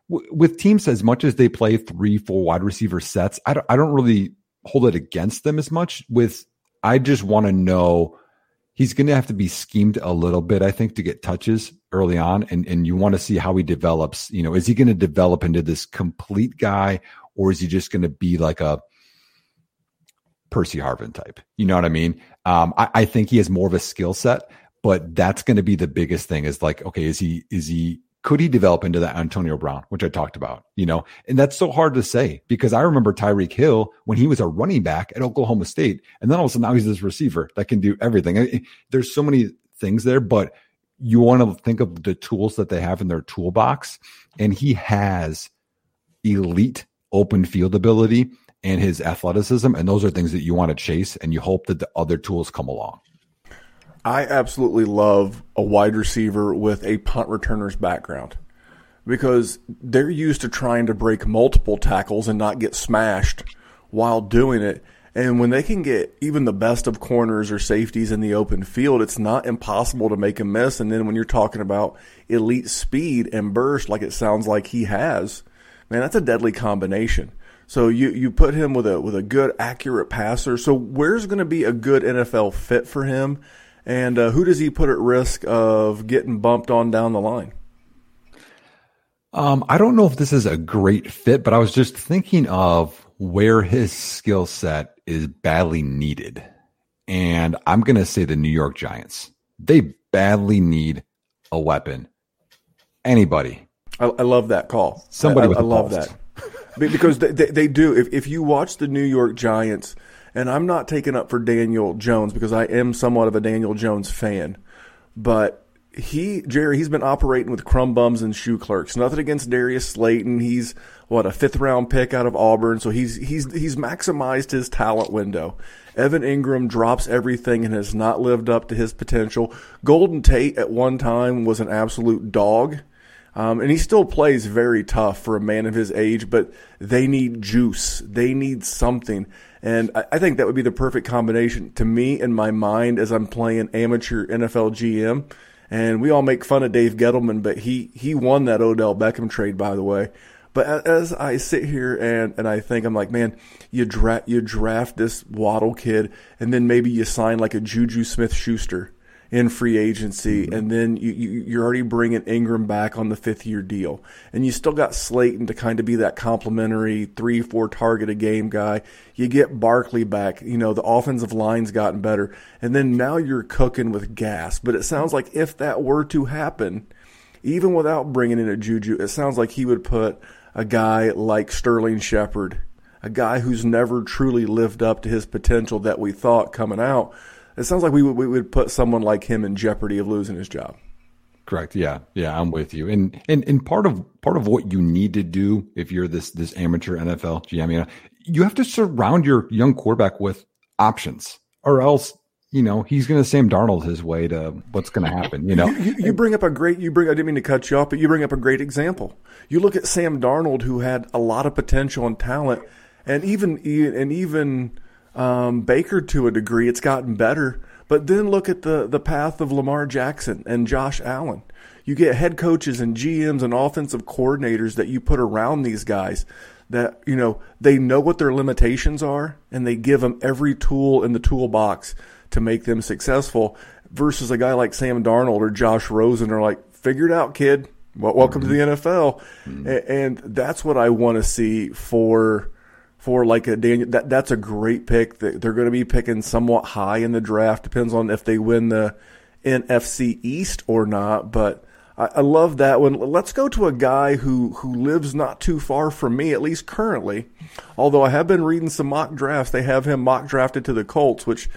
With teams, as much as they play 3-4 wide receiver sets, I don't really hold it against them as much. I just want to know he's going to have to be schemed a little bit, I think, to get touches early on. And you want to see how he develops. You know, is he going to develop into this complete guy, or is he just going to be like a Percy Harvin type? You know what I mean? I think he has more of a skill set, but that's going to be the biggest thing is like, okay, could he develop into that Antonio Brown, which I talked about, you know? And that's so hard to say, because I remember Tyreek Hill when he was a running back at Oklahoma State. And then all of a sudden now he's this receiver that can do everything. There's so many things there, but you want to think of the tools that they have in their toolbox. And he has elite open field ability and his athleticism. And those are things that you want to chase, and you hope that the other tools come along. I absolutely love a wide receiver with a punt returner's background, because they're used to trying to break multiple tackles and not get smashed while doing it. And when they can get even the best of corners or safeties in the open field, it's not impossible to make a miss. And then when you're talking about elite speed and burst, like it sounds like he has, man, that's a deadly combination. So you put him with a good, accurate passer. So where's going to be a good NFL fit for him? And who does he put at risk of getting bumped on down the line? I don't know if this is a great fit, but I was just thinking of where his skill set is badly needed. And I'm going to say the New York Giants. They badly need a weapon. Anybody. I love that call. Somebody with a pulse. I love that. Because they do. If you watch the New York Giants, and I'm not taking up for Daniel Jones, because I am somewhat of a Daniel Jones fan. But Jerry, he's been operating with crumb bums and shoe clerks. Nothing against Darius Slayton. He's a 5th round pick out of Auburn. So he's maximized his talent window. Evan Ingram drops everything and has not lived up to his potential. Golden Tate at one time was an absolute dog. And he still plays very tough for a man of his age, but they need juice. They need something. And I think that would be the perfect combination to me in my mind as I'm playing amateur NFL GM. And we all make fun of Dave Gettleman, but he won that Odell Beckham trade, by the way. But as I sit here and I think, I'm like, man, you draft this Waddle kid, and then maybe you sign like a Juju Smith-Schuster. in free agency, and then you're already bringing Ingram back on the fifth-year deal. And you still got Slayton to kind of be that complimentary 3-4 target a game guy. You get Barkley back. You know, the offensive line's gotten better. And then now you're cooking with gas. But it sounds like if that were to happen, even without bringing in a Juju, it sounds like he would put a guy like Sterling Shepard, a guy who's never truly lived up to his potential that we thought coming out. It sounds like we would put someone like him in jeopardy of losing his job. Correct. Yeah, I'm with you. And part of what you need to do if you're this amateur NFL GM, you know, you have to surround your young quarterback with options, or else, you know, he's going to Sam Darnold his way to what's going to happen. You know, you bring up a great. I didn't mean to cut you off, but you bring up a great example. You look at Sam Darnold, who had a lot of potential and talent, and even Baker to a degree. It's gotten better, but then look at the path of Lamar Jackson and Josh Allen. You get head coaches and GMs and offensive coordinators that you put around these guys that, you know, they know what their limitations are, and they give them every tool in the toolbox to make them successful, versus a guy like Sam Darnold or Josh Rosen are like, figure it out, kid. Well, welcome to the NFL. And that's what I want to see for like a Daniel. That's a great pick. They're going to be picking somewhat high in the draft. Depends on if they win the NFC East or not. But I love that one. Let's go to a guy who lives not too far from me, at least currently. Although I have been reading some mock drafts. They have him mock drafted to the Colts, which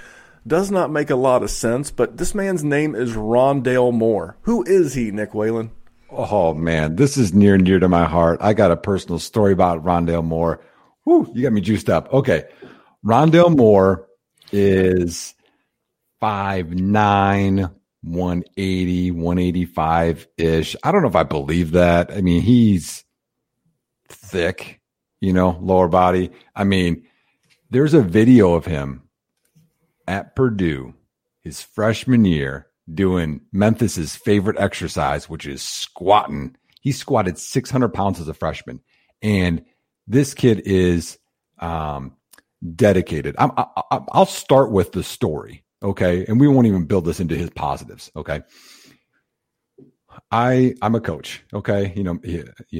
does not make a lot of sense, but this man's name is Rondale Moore. Who is he, Nick Whalen? Oh, man, this is near and dear to my heart. I got a personal story about Rondale Moore. Whew, you got me juiced up. Okay, Rondale Moore is 5'9", 180, 185-ish. I don't know if I believe that. I mean, he's thick, you know, lower body. I mean, there's a video of him at Purdue, his freshman year, doing Memphis's favorite exercise, which is squatting. He squatted 600 pounds as a freshman, and this kid is dedicated. I'll start with the story, okay? And we won't even build this into his positives, okay? I'm a coach, okay? You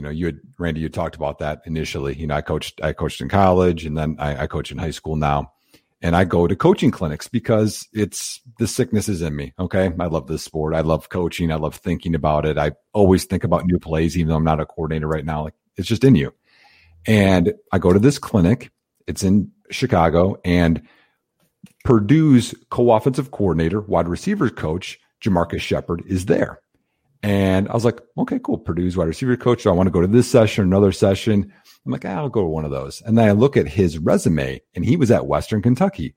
know, you had Randy. You talked about that initially. You know, I coached in college, and then I coach in high school now. And I go to coaching clinics because the sickness is in me. Okay. I love this sport. I love coaching. I love thinking about it. I always think about new plays, even though I'm not a coordinator right now. Like, it's just in you. And I go to this clinic. It's in Chicago, and Purdue's co-offensive coordinator, wide receiver coach, Jamar Shepard, is there. And I was like, okay, cool. Purdue's wide receiver coach. So I want to go to this session, another session. I'm like, I'll go to one of those. And then I look at his resume, and he was at Western Kentucky.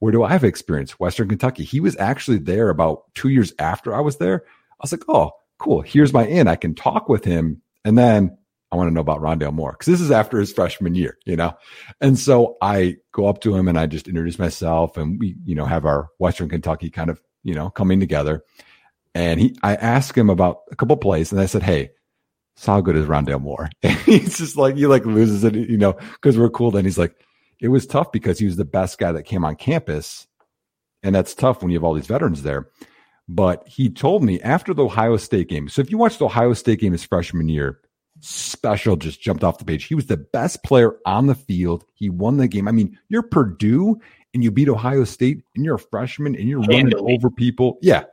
Where do I have experience? Western Kentucky. He was actually there about 2 years after I was there. I was like, oh, cool. Here's my in. I can talk with him. And then I want to know about Rondale Moore, because this is after his freshman year, you know? And so I go up to him, and I just introduce myself, and we, you know, have our Western Kentucky kind of, you know, coming together. And I asked him about a couple plays, and I said, hey, so how good is Rondale Moore? And he's just like, he like loses it, you know, because we're cool. Then he's like, it was tough because he was the best guy that came on campus. And that's tough when you have all these veterans there. But he told me after the Ohio State game. So if you watched the Ohio State game his freshman year, special just jumped off the page. He was the best player on the field. He won the game. I mean, you're Purdue and you beat Ohio State and you're a freshman and you're running over people. Yeah.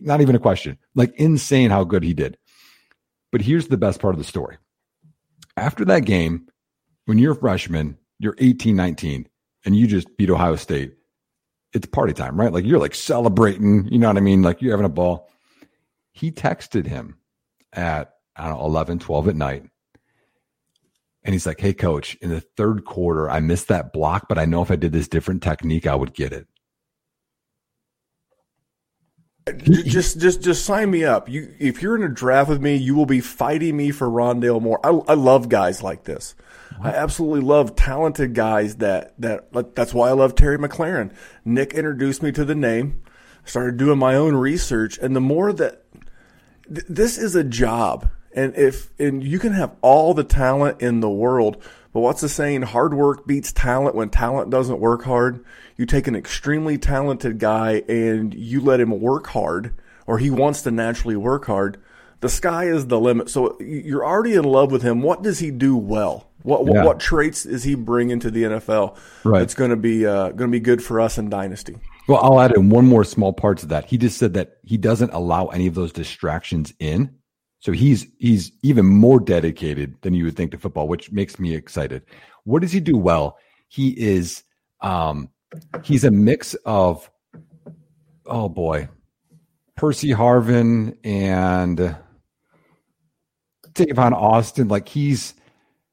Not even a question. Like, insane how good he did. But here's the best part of the story. After that game, when you're a freshman, you're 18, 19, and you just beat Ohio State, it's party time, right? Like, you're like celebrating, you know what I mean? Like, you're having a ball. He texted him at, I don't know, 11, 12 at night. And he's like, hey, coach, in the third quarter, I missed that block, but I know if I did this different technique, I would get it. Just sign me up. You, if you're in a draft with me, you will be fighting me for Rondale Moore. I love guys like this. I absolutely love talented guys that's why I love Terry McLaurin. Nick introduced me to the name, started doing my own research, and the more that this is a job. And you can have all the talent in the world, but what's the saying? Hard work beats talent. When talent doesn't work hard, you take an extremely talented guy and you let him work hard, or he wants to naturally work hard. The sky is the limit. So you're already in love with him. What does he do well? What traits is he bringing to the NFL? Right. It's going to be good for us in Dynasty. Well, I'll add in one more small part to that. He just said that he doesn't allow any of those distractions in. So he's even more dedicated than you would think to football, which makes me excited. What does he do well? He is he's a mix of Percy Harvin and Tavon Austin. Like, he's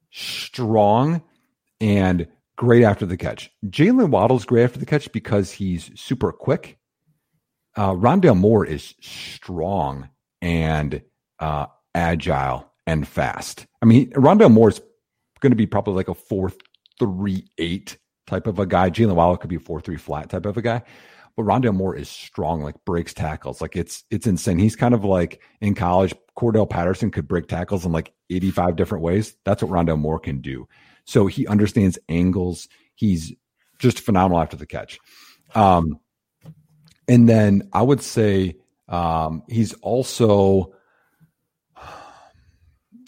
strong and great after the catch. Jaylen Waddle's great after the catch because he's super quick. Rondale Moore is strong and agile and fast. I mean, Rondale Moore's going to be probably like a 4.38 type of a guy. Jaylen Waddle could be a 4.3 flat type of a guy, but Rondale Moore is strong, like breaks tackles. Like, it's insane. He's kind of like in college, Cordell Patterson could break tackles in like 85 different ways. That's what Rondale Moore can do. So he understands angles. He's just phenomenal after the catch. And then I would say he's also,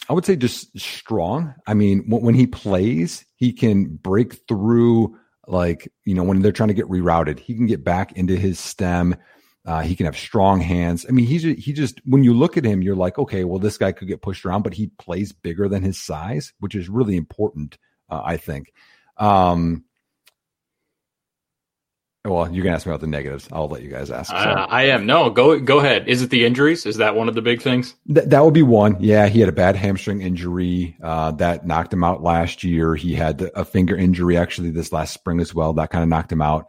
I would say, just strong. I mean, when he plays, he can break through, like, you know, when they're trying to get rerouted, he can get back into his stem. He can have strong hands. I mean, he just, when you look at him, you're like, okay, well, this guy could get pushed around, but he plays bigger than his size, which is really important, I think. Well, you can ask me about the negatives. I'll let you guys ask. I am. No, go ahead. Is it the injuries? Is that one of the big things? That would be one. Yeah, he had a bad hamstring injury that knocked him out last year. He had a finger injury actually this last spring as well. That kind of knocked him out.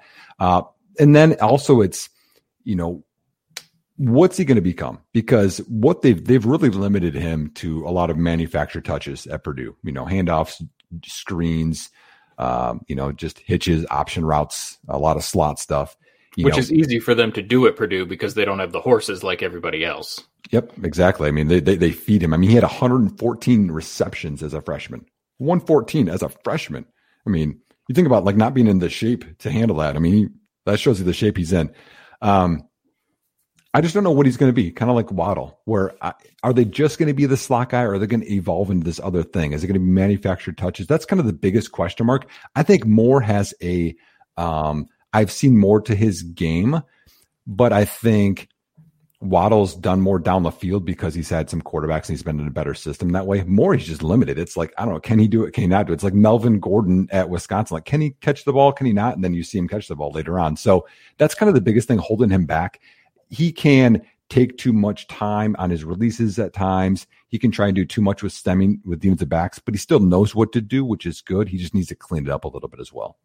And then also it's, you know, what's he going to become? Because what they've really limited him to a lot of manufactured touches at Purdue. You know, handoffs, screens, you know, just hitches, option routes, a lot of slot stuff. Which is easy for them to do at Purdue because they don't have the horses like everybody else. Yep, exactly. I mean, they feed him. I mean, he had 114 receptions as a freshman. 114 as a freshman. I mean, you think about, like, not being in the shape to handle that. I mean, that shows you the shape he's in. I just don't know what he's going to be, kind of like Waddle, where are they just going to be the slot guy, or are they going to evolve into this other thing? Is it going to be manufactured touches? That's kind of the biggest question mark. I think Moore has I've seen more to his game, but I think Waddle's done more down the field because he's had some quarterbacks and he's been in a better system that way. Moore, he's just limited. It's like, I don't know, can he do it? Can he not do it? It's like Melvin Gordon at Wisconsin. Like, can he catch the ball? Can he not? And then you see him catch the ball later on. So that's kind of the biggest thing holding him back. He can take too much time on his releases at times. He can try and do too much with stemming with defensive backs, but he still knows what to do, which is good. He just needs to clean it up a little bit as well.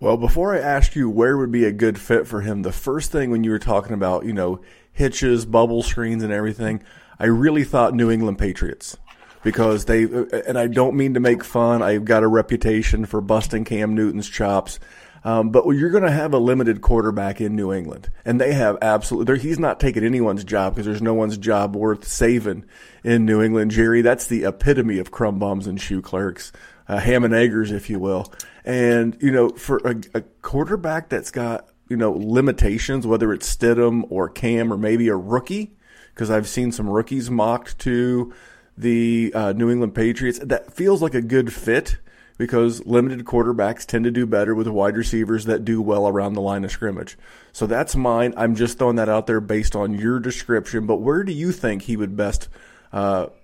Well, before I ask you where would be a good fit for him, the first thing when you were talking about, you know, hitches, bubble screens and everything, I really thought New England Patriots, because they, and I don't mean to make fun, I've got a reputation for busting Cam Newton's chops. But you're going to have a limited quarterback in New England, and they have absolutely – he's not taking anyone's job because there's no one's job worth saving in New England. Jerry, that's the epitome of crumb bums and shoe clerks, ham and eggers, if you will. And, you know, for a quarterback that's got, you know, limitations, whether it's Stidham or Cam or maybe a rookie, because I've seen some rookies mocked to the New England Patriots, that feels like a good fit, because limited quarterbacks tend to do better with wide receivers that do well around the line of scrimmage. So that's mine. I'm just throwing that out there based on your description. But where do you think he would best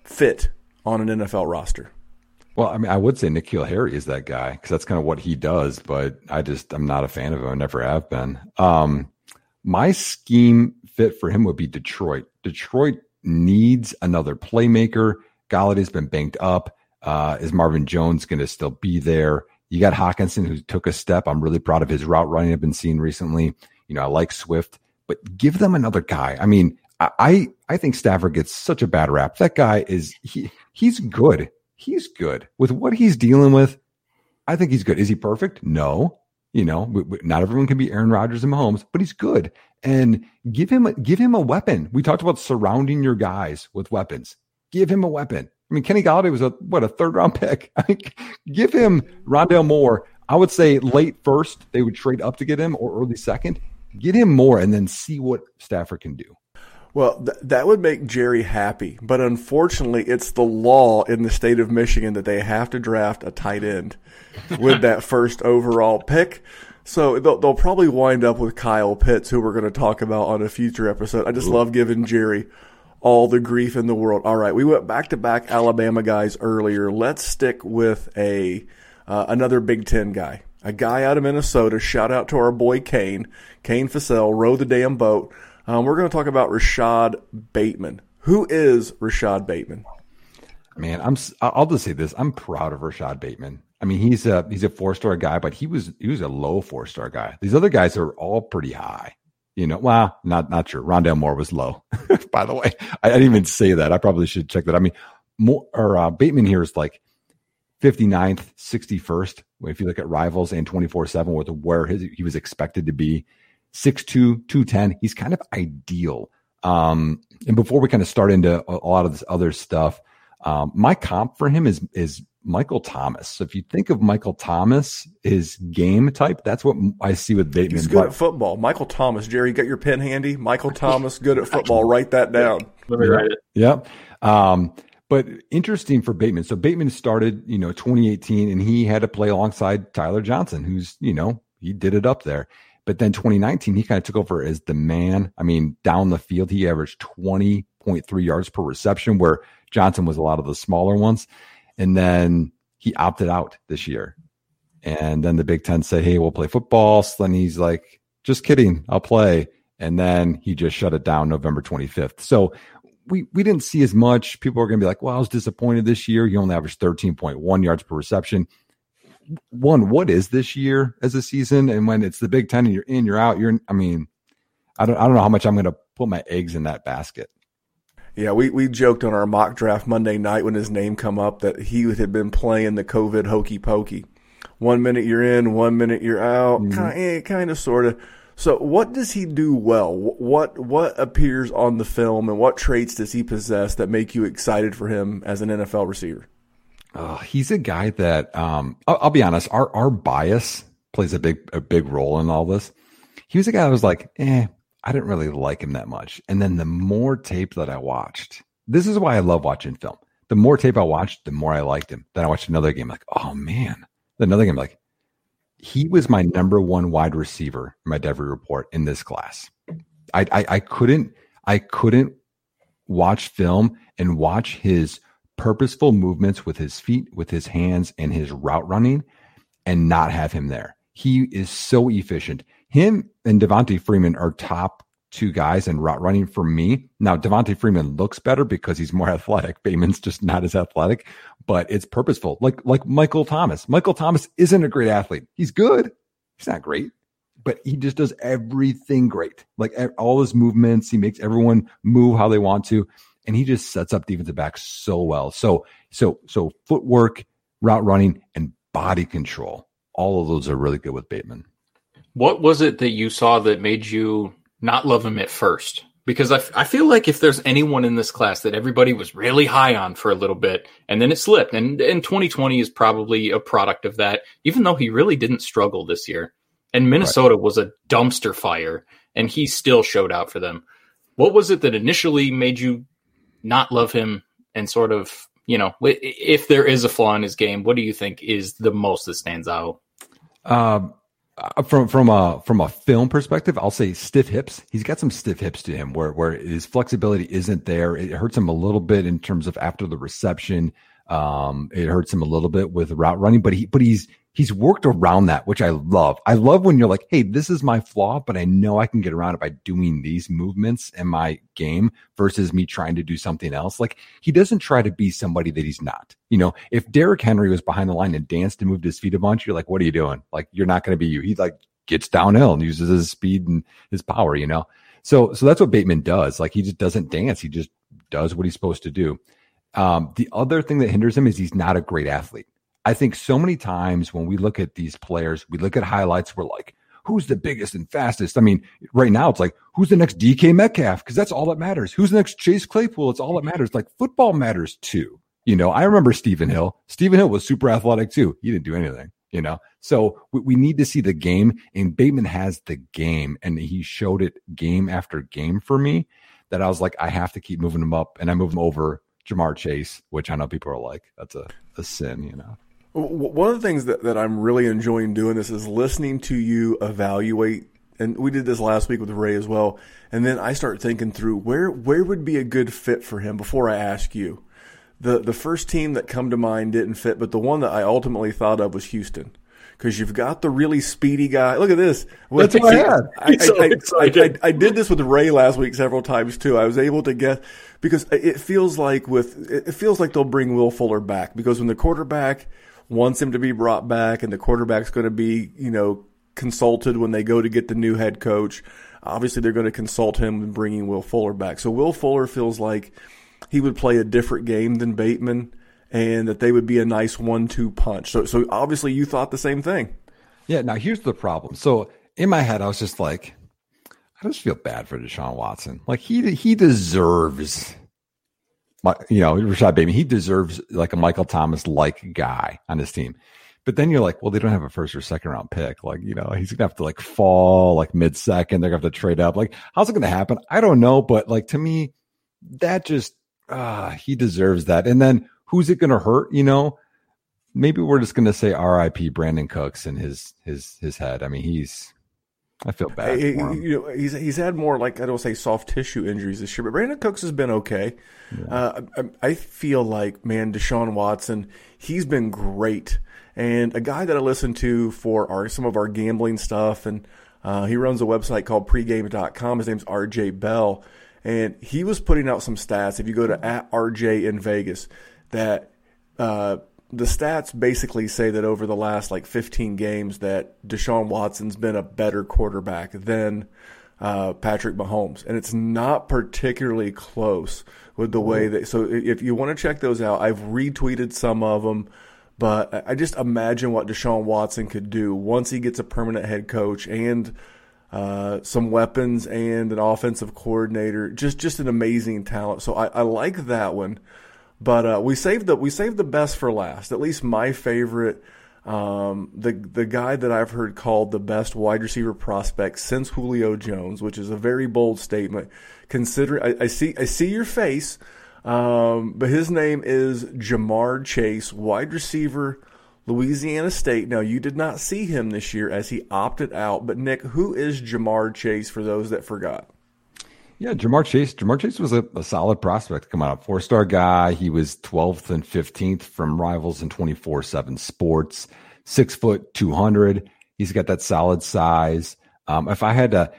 fit on an NFL roster? Well, I mean, I would say N'Keal Harry is that guy because that's kind of what he does. But I'm not a fan of him. I never have been. My scheme fit for him would be Detroit. Detroit needs another playmaker. Galladay's been banged up. Is Marvin Jones going to still be there? You got Hawkinson, who took a step. I'm really proud of his route running I've been seeing recently. You know, I like Swift, but give them another guy. I mean, I think Stafford gets such a bad rap. That guy is, he's good. He's good. With what he's dealing with, I think he's good. Is he perfect? No. You know, not everyone can be Aaron Rodgers and Mahomes, but he's good. And give him a weapon. We talked about surrounding your guys with weapons. Give him a weapon. I mean, Kenny Galladay was a third-round pick. I mean, give him Rondale Moore. I would say late first, they would trade up to get him, or early second. Get him more and then see what Stafford can do. Well, that would make Jerry happy. But unfortunately, it's the law in the state of Michigan that they have to draft a tight end with that first overall pick. So they'll probably wind up with Kyle Pitts, who we're going to talk about on a future episode. I just love giving Jerry all the grief in the world. All right, we went back-to-back Alabama guys earlier. Let's stick with another Big Ten guy, a guy out of Minnesota. Shout out to our boy Kane Fassell, row the damn boat. We're going to talk about Rashad Bateman. Who is Rashad Bateman? Man, I'll just say this: I'm proud of Rashad Bateman. I mean, he's a four-star guy, but he was a low four-star guy. These other guys are all pretty high. You know, well, not sure. Rondale Moore was low, by the way. I didn't even say that. I probably should check that. I mean, Bateman here is like 59th, 61st. If you look at Rivals and 24/7, with where he was expected to be, 6'2", 210. He's kind of ideal. And before we kind of start into a lot of this other stuff, my comp for him is Michael Thomas. So if you think of Michael Thomas, his game type, that's what I see with Bateman. He's good at football. Michael Thomas. Jerry, you got your pen handy? Michael Thomas, good at football. Write that down. Let me write it. Yep. But interesting for Bateman. So Bateman started, 2018, and he had to play alongside Tyler Johnson, who's, he did it up there. But then 2019, he kind of took over as the man. I mean, down the field, he averaged 20.3 yards per reception, where Johnson was a lot of the smaller ones. And then he opted out this year. And then the Big Ten said, hey, we'll play football. So then he's like, just kidding, I'll play. And then he just shut it down November 25th. So we didn't see as much. People are going to be like, well, I was disappointed this year. He only averaged 13.1 yards per reception. One, what is this year as a season? And when it's the Big Ten and you're in, you're out, I don't know how much I'm going to put my eggs in that basket. Yeah, we joked on our mock draft Monday night when his name come up that he had been playing the COVID hokey pokey. 1 minute you're in, 1 minute you're out, kind of, sort of. So what does he do well? What appears on the film, and what traits does he possess that make you excited for him as an NFL receiver? He's a guy that, I'll be honest, our bias plays a big role in all this. He was a guy that was like, I didn't really like him that much. And then the more tape that I watched, this is why I love watching film. The more tape I watched, the more I liked him. Then I watched another game, like, oh man, another game, like, he was my number one wide receiver in my Devry report in this class. I couldn't watch film and watch his purposeful movements with his feet, with his hands, and his route running, and not have him there. He is so efficient. Him and Devonta Freeman are top two guys in route running for me. Now, Devonta Freeman looks better because he's more athletic. Bateman's just not as athletic, but it's purposeful. Like Michael Thomas. Michael Thomas isn't a great athlete. He's good. He's not great, but he just does everything great. Like all his movements, he makes everyone move how they want to, and he just sets up defensive backs so well. So footwork, route running, and body control. All of those are really good with Bateman. What was it that you saw that made you not love him at first? Because I feel like if there's anyone in this class that everybody was really high on for a little bit, and then it slipped, and 2020 is probably a product of that, even though he really didn't struggle this year. And Minnesota was a dumpster fire, and he still showed out for them. What was it that initially made you not love him, and sort of, if there is a flaw in his game, what do you think is the most that stands out? From a film perspective, I'll say stiff hips. He's got some stiff hips to him where his flexibility isn't there. It hurts him a little bit in terms of after the reception. It hurts him a little bit with route running, but he's worked around that, which I love. I love when you're like, hey, this is my flaw, but I know I can get around it by doing these movements in my game versus me trying to do something else. Like, he doesn't try to be somebody that he's not. If Derrick Henry was behind the line and danced and moved his feet a bunch, you're like, what are you doing? Like, you're not going to be you. He like gets downhill and uses his speed and his power, So that's what Bateman does. Like, he just doesn't dance. He just does what he's supposed to do. The other thing that hinders him is he's not a great athlete. I think so many times when we look at these players, we look at highlights, we're like, who's the biggest and fastest. I mean, right now it's like, who's the next DK Metcalf? Because that's all that matters. Who's the next Chase Claypool? It's all that matters. Like, football matters too. You know, I remember Stephen Hill. Stephen Hill was super athletic too. He didn't do anything, you know. So we need to see the game, and Bateman has the game, and he showed it game after game for me that I was like, I have to keep moving him up, and I move him over Jamar Chase, which I know people are like, that's a sin, you know. One of the things that I'm really enjoying doing this is listening to you evaluate, and we did this last week with Ray as well, and then I start thinking through where would be a good fit for him before I ask you. The first team that come to mind didn't fit, but the one that I ultimately thought of was Houston. Because you've got the really speedy guy. Look at this. That's what I did this with Ray last week several times too. I was able to guess because it feels like they'll bring Will Fuller back, because when the quarterback wants him to be brought back, and the quarterback's going to be, you know, consulted when they go to get the new head coach, obviously they're going to consult him in bringing Will Fuller back. So Will Fuller feels like he would play a different game than Bateman, and that they would be a nice 1-2 punch. So obviously you thought the same thing. Yeah, now here's the problem. So in my head, I was just like, I just feel bad for Deshaun Watson. Like, he deserves, you know, Rashad Bateman. He deserves like a Michael Thomas-like guy on his team. But then you're like, well, they don't have a first or second round pick. Like, you know, he's going to have to like fall like mid-second. They're going to have to trade up. Like, how's it going to happen? I don't know. But like, to me, that just, he deserves that. And then, who's it going to hurt? You know, maybe we're just going to say R.I.P. Brandon Cooks and his head. I mean, I feel bad for him. You know, he's had more, like, I don't say soft tissue injuries this year, but Brandon Cooks has been okay. Yeah. I feel like, man, Deshaun Watson, he's been great. And a guy that I listen to for some of our gambling stuff, and he runs a website called pregame.com. His name's R.J. Bell. And he was putting out some stats. If you go to @RJ in Vegas, that the stats basically say that over the last like 15 games that Deshaun Watson's been a better quarterback than Patrick Mahomes. And it's not particularly close with the way that – so if you want to check those out, I've retweeted some of them. But I just imagine what Deshaun Watson could do once he gets a permanent head coach and some weapons and an offensive coordinator. Just an amazing talent. So I like that one. But we saved the best for last. At least my favorite, the guy that I've heard called the best wide receiver prospect since Julio Jones, which is a very bold statement. I see your face, but his name is Jamar Chase, wide receiver, Louisiana State. Now, you did not see him this year as he opted out. But Nick, who is Jamar Chase for those that forgot? Yeah, Jamar Chase was a solid prospect coming out. 4-star guy. He was 12th and 15th from Rivals and 24/7 Sports. 6 foot 200. He's got that solid size. If I had to,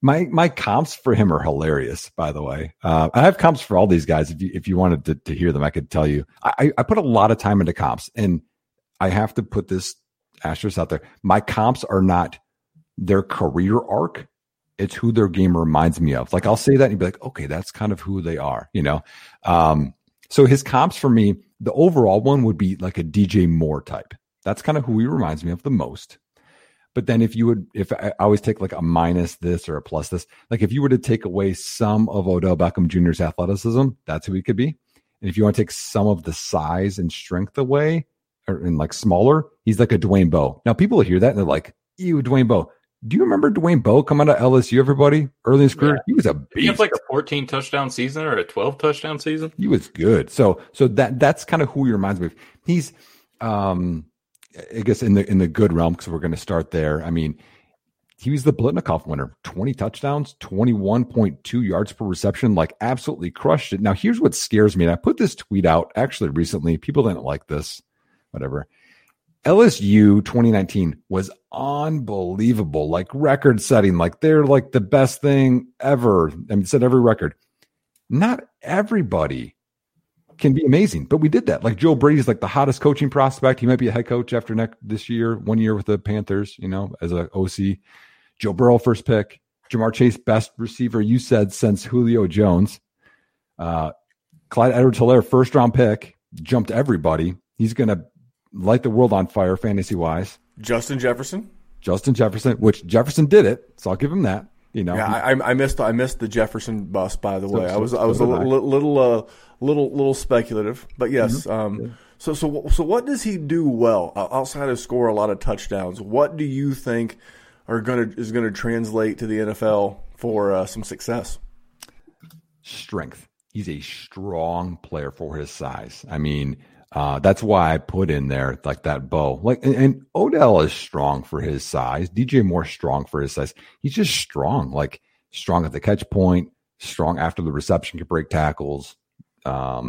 my comps for him are hilarious. By the way, I have comps for all these guys. If you wanted to hear them, I could tell you. I put a lot of time into comps, and I have to put this asterisk out there. My comps are not their career arc. It's who their game reminds me of. Like, I'll say that and you'll be like, okay, that's kind of who they are, you know? So his comps for me, the overall one would be like a DJ Moore type. That's kind of who he reminds me of the most. But then if I always take like a minus this or a plus this, like if you were to take away some of Odell Beckham Jr.'s athleticism, that's who he could be. And if you want to take some of the size and strength away, or in like smaller, he's like a Dwayne Bowe. Now people will hear that and they're like, ew, Dwayne Bowe. Do you remember Dwayne Bowe coming out of LSU, everybody? Early in his career, He was a beast. He had like a 14-touchdown season or a 12-touchdown season. He was good. So that's kind of who he reminds me of. He's, I guess, in the good realm, because we're going to start there. I mean, he was the Blitnikoff winner. 20 touchdowns, 21.2 yards per reception. Like, absolutely crushed it. Now, here's what scares me. And I put this tweet out actually recently. People didn't like this. Whatever. LSU 2019 was unbelievable, like record setting, like they're like the best thing ever. I mean, set every record. Not everybody can be amazing, but we did that. Like Joe Brady's like the hottest coaching prospect. He might be a head coach after this year, 1 year with the Panthers, you know, as an OC. Joe Burrow, first pick. Jamar Chase, best receiver, you said, since Julio Jones. Clyde Edwards-Helaire, first round pick, jumped everybody. He's going to light the world on fire fantasy wise. Justin Jefferson. Justin Jefferson, which Jefferson did it, so I'll give him that. You know, yeah, I missed the Jefferson bus, by the way. I was a little speculative, but yes. Mm-hmm. So what does he do well outside of score a lot of touchdowns? What do you think is going to translate to the NFL for some success? Strength. He's a strong player for his size. I mean, that's why I put in there like that Bowe. And Odell is strong for his size. DJ Moore strong for his size. He's just strong, like strong at the catch point, strong after the reception, can break tackles. Now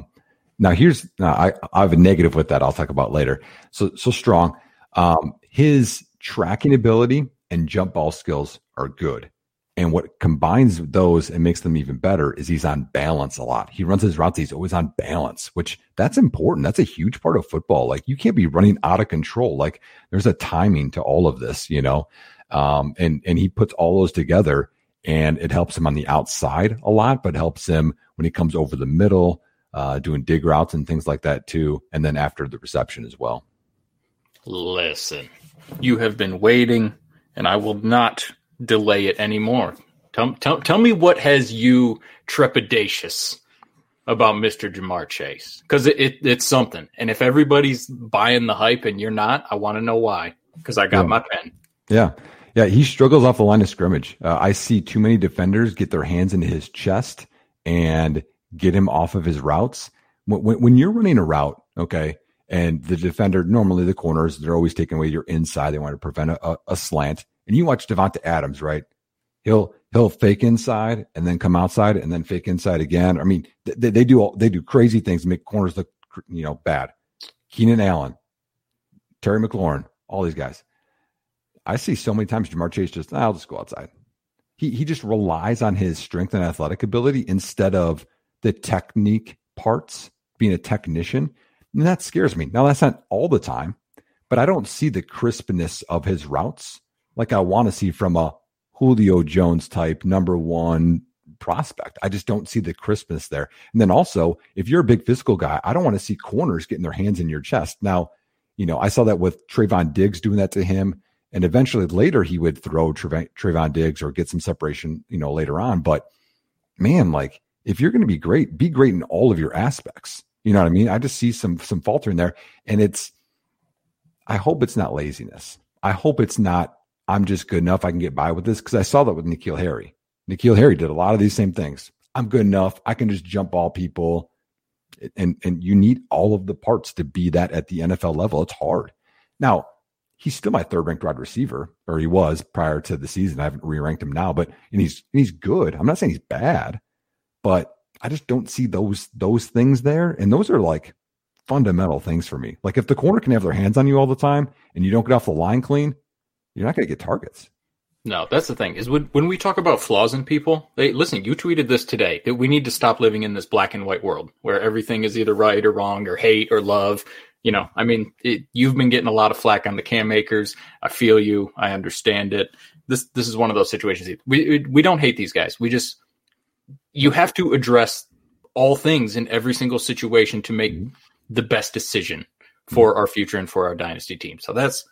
I have a negative with that. I'll talk about later. So strong. His tracking ability and jump ball skills are good. And what combines those and makes them even better is he's on balance a lot. He runs his routes. He's always on balance, which that's important. That's a huge part of football. Like you can't be running out of control. Like there's a timing to all of this, you know? And he puts all those together and it helps him on the outside a lot, but helps him when he comes over the middle, doing dig routes and things like that too. And then after the reception as well. Listen, you have been waiting and I will not delay it anymore. Tell me what has you trepidatious about Mr. Jamar Chase, because it's something. And if everybody's buying the hype and you're not, I want to know why, because I got my pen. Yeah. He struggles off the line of scrimmage. I see too many defenders get their hands into his chest and get him off of his routes. When you're running a route, okay, and the defender, normally the corners, they're always taking away your inside. They want to prevent a slant. And you watch Davante Adams, right? He'll fake inside and then come outside and then fake inside again. I mean, they do crazy things to make corners look, you know, bad. Keenan Allen, Terry McLaurin, all these guys. I see so many times Jamar Chase just, I'll just go outside. He just relies on his strength and athletic ability instead of the technique parts, being a technician. And that scares me. Now, that's not all the time, but I don't see the crispness of his routes like I want to see from a Julio Jones type number one prospect. I just don't see the crispness there. And then also, if you're a big physical guy, I don't want to see corners getting their hands in your chest. Now, you know, I saw that with Trayvon Diggs doing that to him. And eventually later he would throw Trayvon Diggs or get some separation, you know, later on. But man, like if you're going to be great in all of your aspects. You know what I mean? I just see some faltering there. And I hope it's not laziness. I hope it's not, I'm just good enough. I can get by with this, because I saw that with N'Keal Harry. N'Keal Harry did a lot of these same things. I'm good enough. I can just jump ball people. And you need all of the parts to be that at the NFL level. It's hard. Now, he's still my third-ranked wide receiver, or he was prior to the season. I haven't re-ranked him now, but and he's good. I'm not saying he's bad, but I just don't see those things there. And those are like fundamental things for me. Like if the corner can have their hands on you all the time and you don't get off the line clean, you're not going to get targets. No, that's the thing. Is when we talk about flaws in people, listen, you tweeted this today, that we need to stop living in this black and white world where everything is either right or wrong or hate or love. You know, I mean, you've been getting a lot of flack on the Cam Akers. I feel you. I understand it. This is one of those situations. We don't hate these guys. We just, you have to address all things in every single situation to make the best decision for our future and for our dynasty team. So that's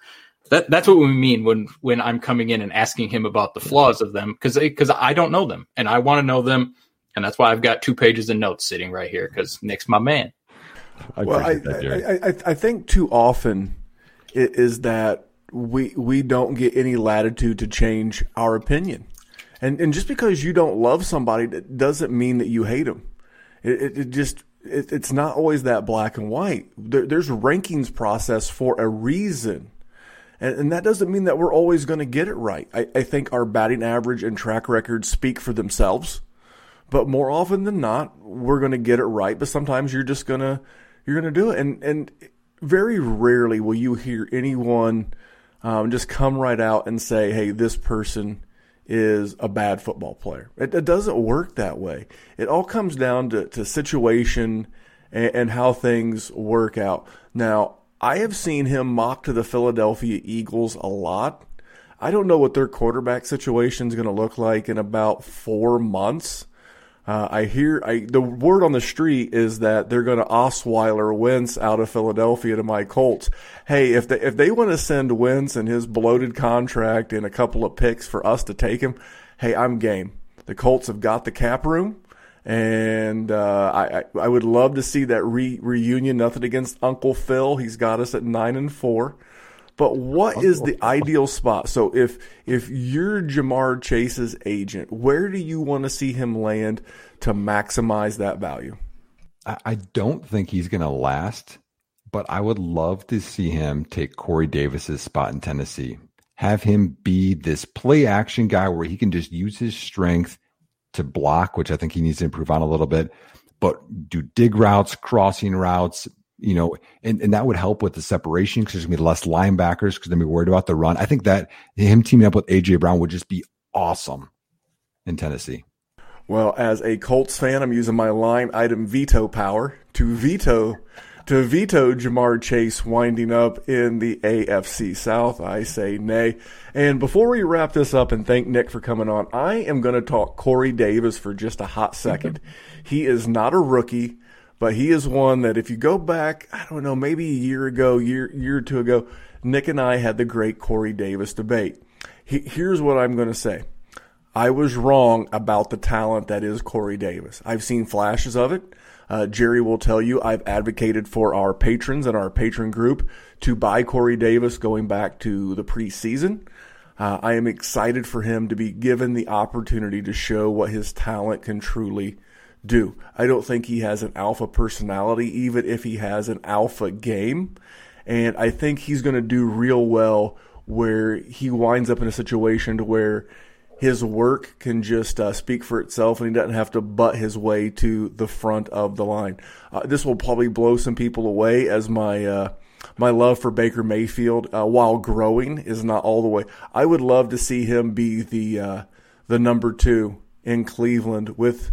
what we mean when I'm coming in and asking him about the flaws of them, because I don't know them and I want to know them, and that's why I've got 2 pages of notes sitting right here, because Nick's my man. I think too often it is that we don't get any latitude to change our opinion, and just because you don't love somebody, that doesn't mean that you hate them. It's not always that black and white. There's a rankings process for a reason. And that doesn't mean that we're always going to get it right. I think our batting average and track record speak for themselves, but more often than not, we're going to get it right. But sometimes you're just going to do it. And very rarely will you hear anyone just come right out and say, hey, this person is a bad football player. It doesn't work that way. It all comes down to situation and how things work out. Now, I have seen him mocked to the Philadelphia Eagles a lot. I don't know what their quarterback situation is going to look like in about 4 months. The word on the street is that they're going to Osweiler Wentz out of Philadelphia to my Colts. Hey, if they want to send Wentz and his bloated contract and a couple of picks for us to take him, hey, I'm game. The Colts have got the cap room, and I would love to see that reunion. Nothing against Uncle Phil; he's got us at 9-4. But what is the ideal spot? So if you're Jamar Chase's agent, where do you want to see him land to maximize that value? I don't think he's going to last, but I would love to see him take Corey Davis's spot in Tennessee. Have him be this play action guy where he can just use his strength to block, which I think he needs to improve on a little bit, but do dig routes, crossing routes, you know, and that would help with the separation because there's going to be less linebackers because they're going to be worried about the run. I think that him teaming up with A.J. Brown would just be awesome in Tennessee. Well, as a Colts fan, I'm using my line item veto power to veto Jamar Chase winding up in the AFC South. I say nay. And before we wrap this up and thank Nick for coming on, I am going to talk Corey Davis for just a hot second. He is not a rookie. But he is one that if you go back, I don't know, maybe a year ago, year or two ago, Nick and I had the great Corey Davis debate. Here's what I'm going to say. I was wrong about the talent that is Corey Davis. I've seen flashes of it. Jerry will tell you I've advocated for our patrons and our patron group to buy Corey Davis going back to the preseason. I am excited for him to be given the opportunity to show what his talent can truly do. I don't think he has an alpha personality, even if he has an alpha game. And I think he's going to do real well where he winds up in a situation to where his work can just speak for itself and he doesn't have to butt his way to the front of the line. This will probably blow some people away as my love for Baker Mayfield, while growing, is not all the way. I would love to see him be the number two in Cleveland with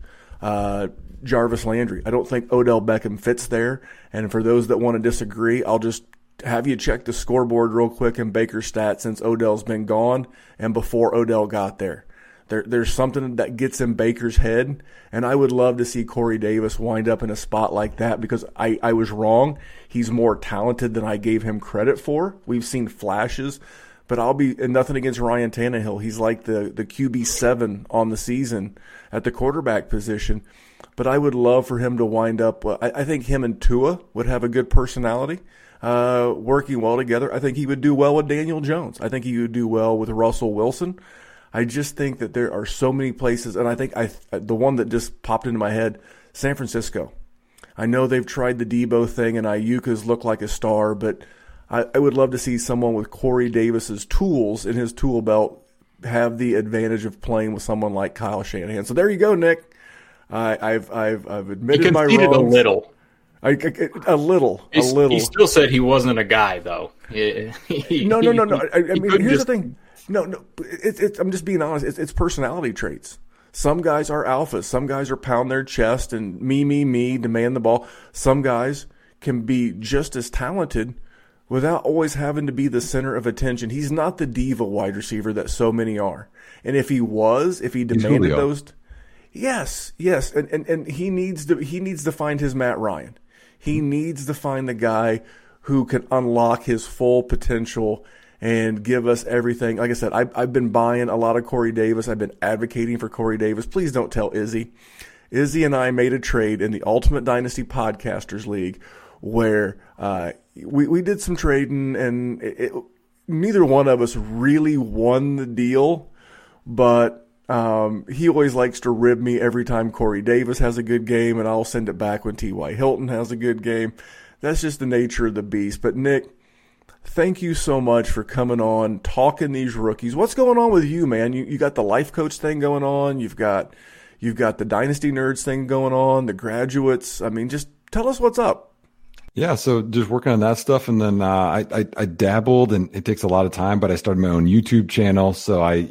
Jarvis Landry. I don't think Odell Beckham fits there. And for those that want to disagree, I'll just have you check the scoreboard real quick in Baker's stats since Odell's been gone and before Odell got there. There's something that gets in Baker's head, and I would love to see Corey Davis wind up in a spot like that because I was wrong. He's more talented than I gave him credit for. We've seen flashes, but and nothing against Ryan Tannehill. He's like the QB7 on the season at the quarterback position. But I would love for him to wind up. I think him and Tua would have a good personality, working well together. I think he would do well with Daniel Jones. I think he would do well with Russell Wilson. I just think that there are so many places, and I think the one that just popped into my head, San Francisco. I know they've tried the Debo thing, and Ayuka's looked like a star, but I would love to see someone with Corey Davis's tools in his tool belt have the advantage of playing with someone like Kyle Shanahan. So there you go, Nick. I've admitted my wrongs. He conceded a little. He still said he wasn't a guy, though. No. I mean, here's the thing. No. I'm just being honest. It's personality traits. Some guys are alphas. Some guys are pound their chest and me, demand the ball. Some guys can be just as talented without always having to be the center of attention. He's not the diva wide receiver that so many are. And if he demanded those, yes. And he needs to find his Matt Ryan. He needs to find the guy who can unlock his full potential and give us everything. Like I said, I've been buying a lot of Corey Davis. I've been advocating for Corey Davis. Please don't tell Izzy. Izzy and I made a trade in the Ultimate Dynasty Podcasters League where we did some trading, and neither one of us really won the deal, but he always likes to rib me every time Corey Davis has a good game, and I'll send it back when T.Y. Hilton has a good game. That's just the nature of the beast. But, Nick, thank you so much for coming on, talking these rookies. What's going on with you, man? You got the life coach thing going on. You've got the Dynasty Nerds thing going on, the graduates. I mean, just tell us what's up. Yeah, so just working on that stuff, and then I dabbled, and it takes a lot of time. But I started my own YouTube channel, so I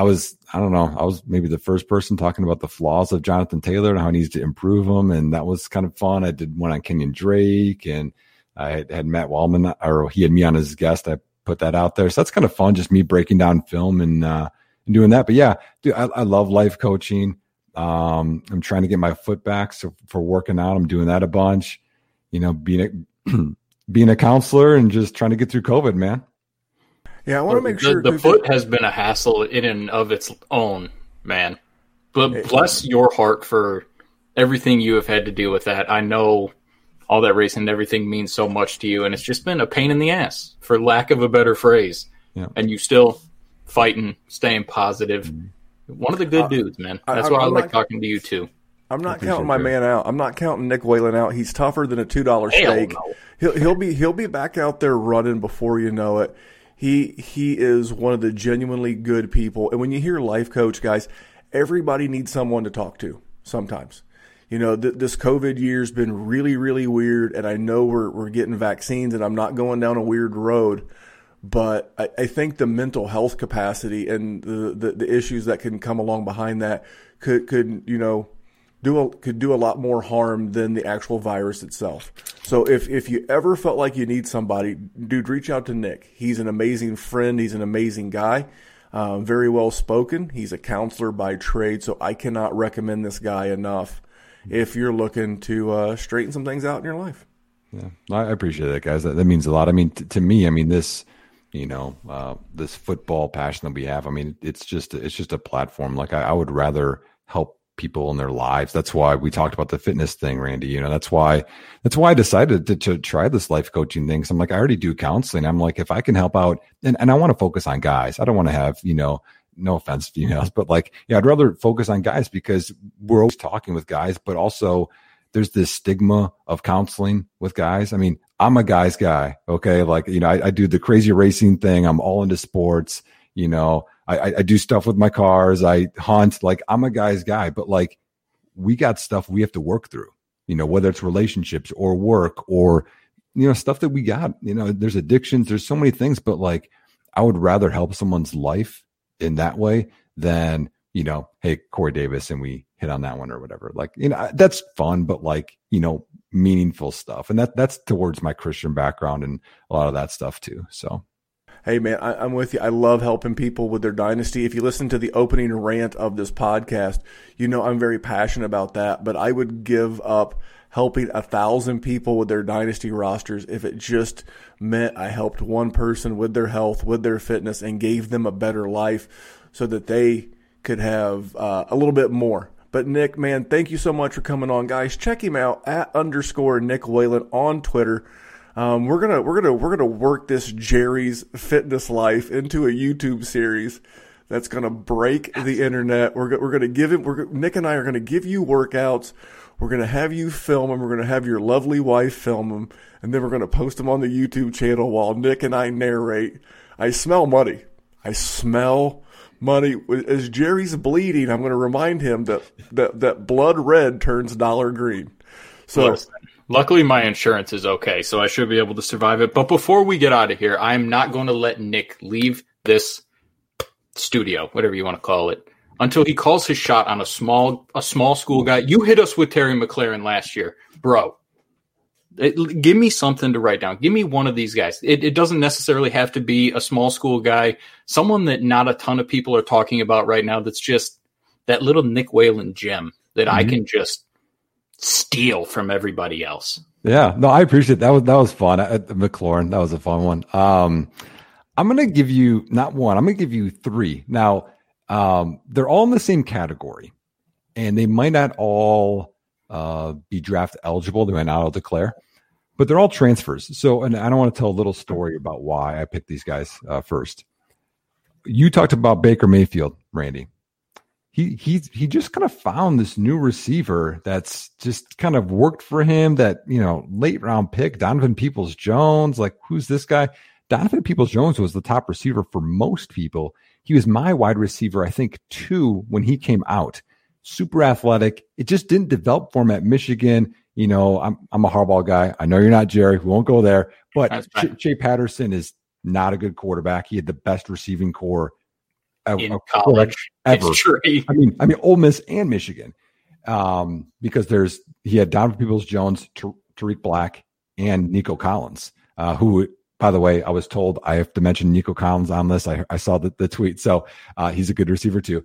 was maybe the first person talking about the flaws of Jonathan Taylor and how he needs to improve them, and that was kind of fun. I did one on Kenyon Drake, and I had Matt Wallman, or he had me on as a guest. I put that out there, so that's kind of fun, just me breaking down film and doing that. But yeah, dude, I love life coaching. I'm trying to get my foot back. So for working out, I'm doing that a bunch, you know, being a counselor and just trying to get through COVID, man. Yeah. I want to make sure the foot has been a hassle in and of its own, man, but bless your heart for everything you have had to deal with that. I know all that racing and everything means so much to you. And it's just been a pain in the ass, for lack of a better phrase. Yeah. And you still fighting, staying positive. Mm-hmm. One of the good dudes, man. That's why I like talking to you, too. I'm not counting my man out. I'm not counting Nick Whalen out. He's tougher than a $2 steak. No. He'll be back out there running before you know it. He is one of the genuinely good people. And when you hear life coach, guys, everybody needs someone to talk to sometimes. You know, this COVID year's been really, really weird, and I know we're getting vaccines, and I'm not going down a weird road. But I think the mental health capacity and the issues that can come along behind that could do a lot more harm than the actual virus itself. So if you ever felt like you need somebody, dude, reach out to Nick. He's an amazing friend. He's an amazing guy. Very well spoken. He's a counselor by trade, so I cannot recommend this guy enough if you're looking to straighten some things out in your life. Yeah, I appreciate that, guys. That means a lot. I mean, to me, I mean this. You know, this football passion that we have. I mean, it's just a platform. Like I would rather help people in their lives. That's why we talked about the fitness thing, Randy. You know, that's why I decided to try this life coaching thing. So I'm like, I already do counseling. I'm like, if I can help out, and I want to focus on guys. I don't want to have, you know, no offense to females, but like, yeah, I'd rather focus on guys because we're always talking with guys, but also there's this stigma of counseling with guys. I mean, I'm a guy's guy, okay? Like, you know, I do the crazy racing thing. I'm all into sports. You know, I do stuff with my cars. I hunt. Like, I'm a guy's guy. But, like, we got stuff we have to work through, you know, whether it's relationships or work or, you know, stuff that we got. You know, there's addictions. There's so many things. But, like, I would rather help someone's life in that way than, you know, hey, Corey Davis, and we hit on that one or whatever. Like, you know, that's fun, but like, you know, meaningful stuff. And that's towards my Christian background and a lot of that stuff too. So, hey man, I'm with you. I love helping people with their dynasty. If you listen to the opening rant of this podcast, you know, I'm very passionate about that, but I would give up helping 1,000 people with their dynasty rosters if it just meant I helped one person with their health, with their fitness, and gave them a better life so that they could have a little bit more. But Nick, man, thank you so much for coming on, guys. Check him out at _Nick Whalen on Twitter. We're gonna work this Jerry's Fitness Life into a YouTube series that's gonna break the internet. Nick and I are gonna give you workouts. We're gonna have you film them. We're gonna have your lovely wife film them, and then we're gonna post them on the YouTube channel while Nick and I narrate. I smell money. As Jerry's bleeding, I'm going to remind him that blood red turns dollar green. So, listen, luckily my insurance is okay, so I should be able to survive it. But before we get out of here, I'm not going to let Nick leave this studio, whatever you want to call it, until he calls his shot on a small school guy. You hit us with Terry McLaurin last year, bro. Give me something to write down. Give me one of these guys. It doesn't necessarily have to be a small school guy, someone that not a ton of people are talking about right now that's just that little Nick Whalen gem that I can just steal from everybody else. Yeah. No, I appreciate it. That was fun. McLaurin, that was a fun one. I'm going to give you not one. I'm going to give you three. Now, they're all in the same category, and they might not all be draft eligible. They might not all declare, but they're all transfers. So, and I don't want to tell a little story about why I picked these guys first. You talked about Baker Mayfield, Randy. He just kind of found this new receiver that's just kind of worked for him. That, you know, late round pick, Donovan Peoples-Jones. Like, who's this guy? Donovan Peoples-Jones was the top receiver for most people. He was my wide receiver, I think, 2 when he came out. Super athletic. It just didn't develop for him at Michigan. You know, I'm a Harbaugh guy. I know you're not, Jerry. We won't go there. But Shea Patterson is not a good quarterback. He had the best receiving core in college ever. I mean, Ole Miss and Michigan, because he had Donovan Peoples-Jones, Tariq Black, and Nico Collins, who, by the way, I was told I have to mention Nico Collins on this. I saw the tweet, so he's a good receiver too.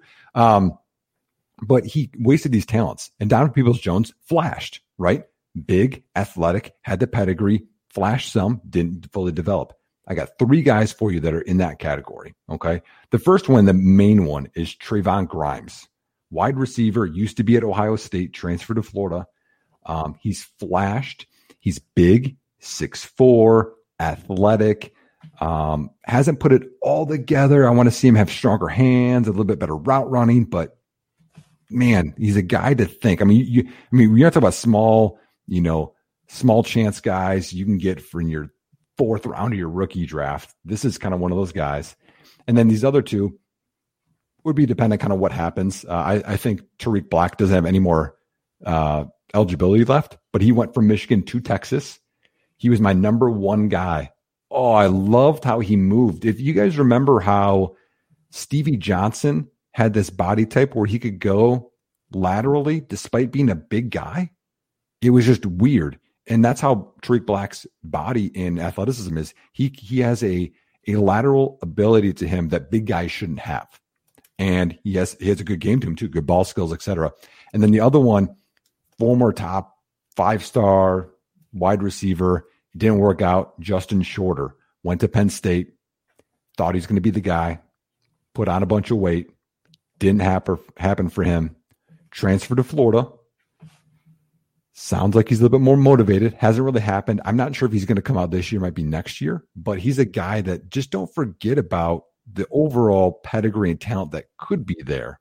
But he wasted these talents. And Donovan Peoples-Jones flashed, right? Big, athletic, had the pedigree, flashed some, didn't fully develop. I got three guys for you that are in that category, okay? The first one, the main one, is Trevon Grimes. Wide receiver, used to be at Ohio State, transferred to Florida. He's flashed. He's big, 6'4", athletic, hasn't put it all together. I want to see him have stronger hands, a little bit better route running, but man, he's a guy to think. I mean, you're talking about small, you know, small chance guys you can get from your 4th round of your rookie draft. This is kind of one of those guys. And then these other two would be dependent kind of what happens. I think Tariq Black doesn't have any more eligibility left, but he went from Michigan to Texas. He was my number one guy. Oh, I loved how he moved. If you guys remember how Stevie Johnson had this body type where he could go laterally despite being a big guy, it was just weird. And that's how Tariq Black's body in athleticism is. He has a lateral ability to him that big guys shouldn't have. And he has a good game to him too, good ball skills, etc. And then the other one, former top 5-star wide receiver, didn't work out. Justin Shorter went to Penn State, thought he's going to be the guy, put on a bunch of weight, didn't happen for him, transferred to Florida. Sounds like he's a little bit more motivated. Hasn't really happened. I'm not sure if he's going to come out this year, might be next year, but he's a guy that just don't forget about the overall pedigree and talent that could be there.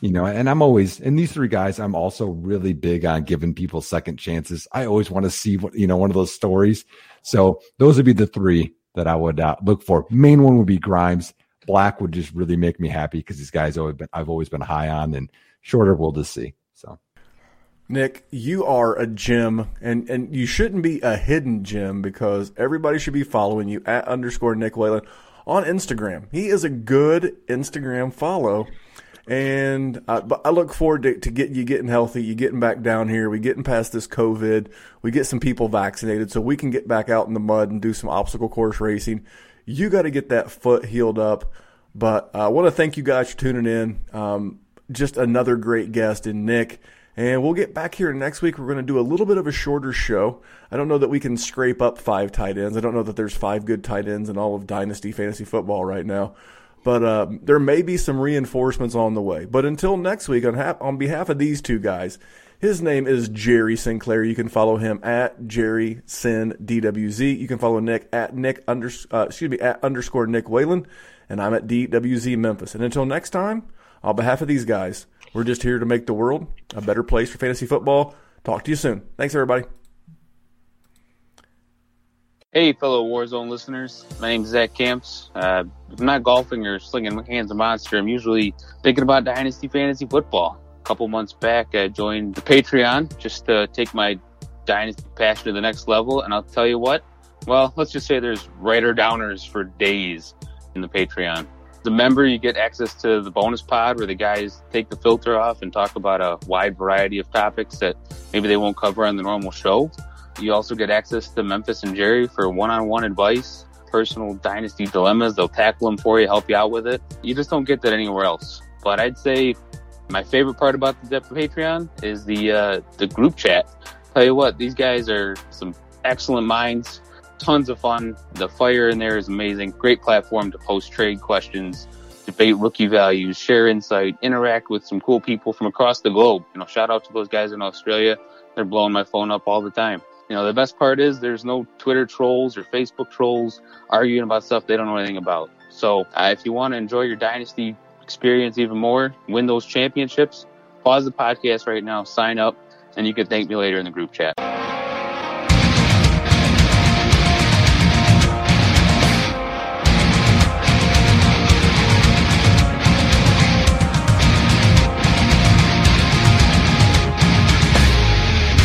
You know, and these three guys, I'm also really big on giving people second chances. I always want to see what, you know, one of those stories. So those would be the three that I would look for. Main one would be Grimes. Black would just really make me happy because these guys I've always been high on, and Shorter we'll just see. So. Nick, you are a gem, and you shouldn't be a hidden gem because everybody should be following you at @Nick Whalen on Instagram. He is a good Instagram follow, and I look forward to get you getting healthy, you getting back down here, we getting past this COVID, we get some people vaccinated so we can get back out in the mud and do some obstacle course racing. You got to get that foot healed up, but I want to thank you guys for tuning in. Just another great guest in Nick. And we'll get back here next week. We're going to do a little bit of a shorter show. I don't know that we can scrape up 5 tight ends. I don't know that there's 5 good tight ends in all of Dynasty Fantasy Football right now. But there may be some reinforcements on the way. But until next week, on behalf of these two guys, his name is Jerry Sinclair. You can follow him at JerrySinDWZ. You can follow Nick at @Nick Whalen. And I'm at DWZ Memphis. And until next time, on behalf of these guys, we're just here to make the world a better place for fantasy football. Talk to you soon. Thanks, everybody. Hey, fellow Warzone listeners. My name is Zach Camps. I'm not golfing or slinging my hands a monster. I'm usually thinking about Dynasty Fantasy Football. A couple months back, I joined the Patreon just to take my Dynasty passion to the next level. And I'll tell you what, well, let's just say there's writer downers for days in the Patreon. The member, you get access to the bonus pod where the guys take the filter off and talk about a wide variety of topics that maybe they won't cover on the normal show. You also get access to Memphis and Jerry for one-on-one advice, personal dynasty dilemmas. They'll tackle them for you, help you out with it. You just don't get that anywhere else. But I'd say my favorite part about the depth of Patreon is the group chat. Tell you what, these guys are some excellent minds. Tons of fun. The fire in there is amazing. Great platform to post trade questions, debate rookie values, share insight, interact with some cool people from across the globe. You know, shout out to those guys in Australia. They're blowing my phone up all the time. You know, the best part is there's no Twitter trolls or Facebook trolls arguing about stuff they don't know anything about. So if you want to enjoy your dynasty experience even more, win those championships, pause the podcast right now, sign up, and you can thank me later in the group chat.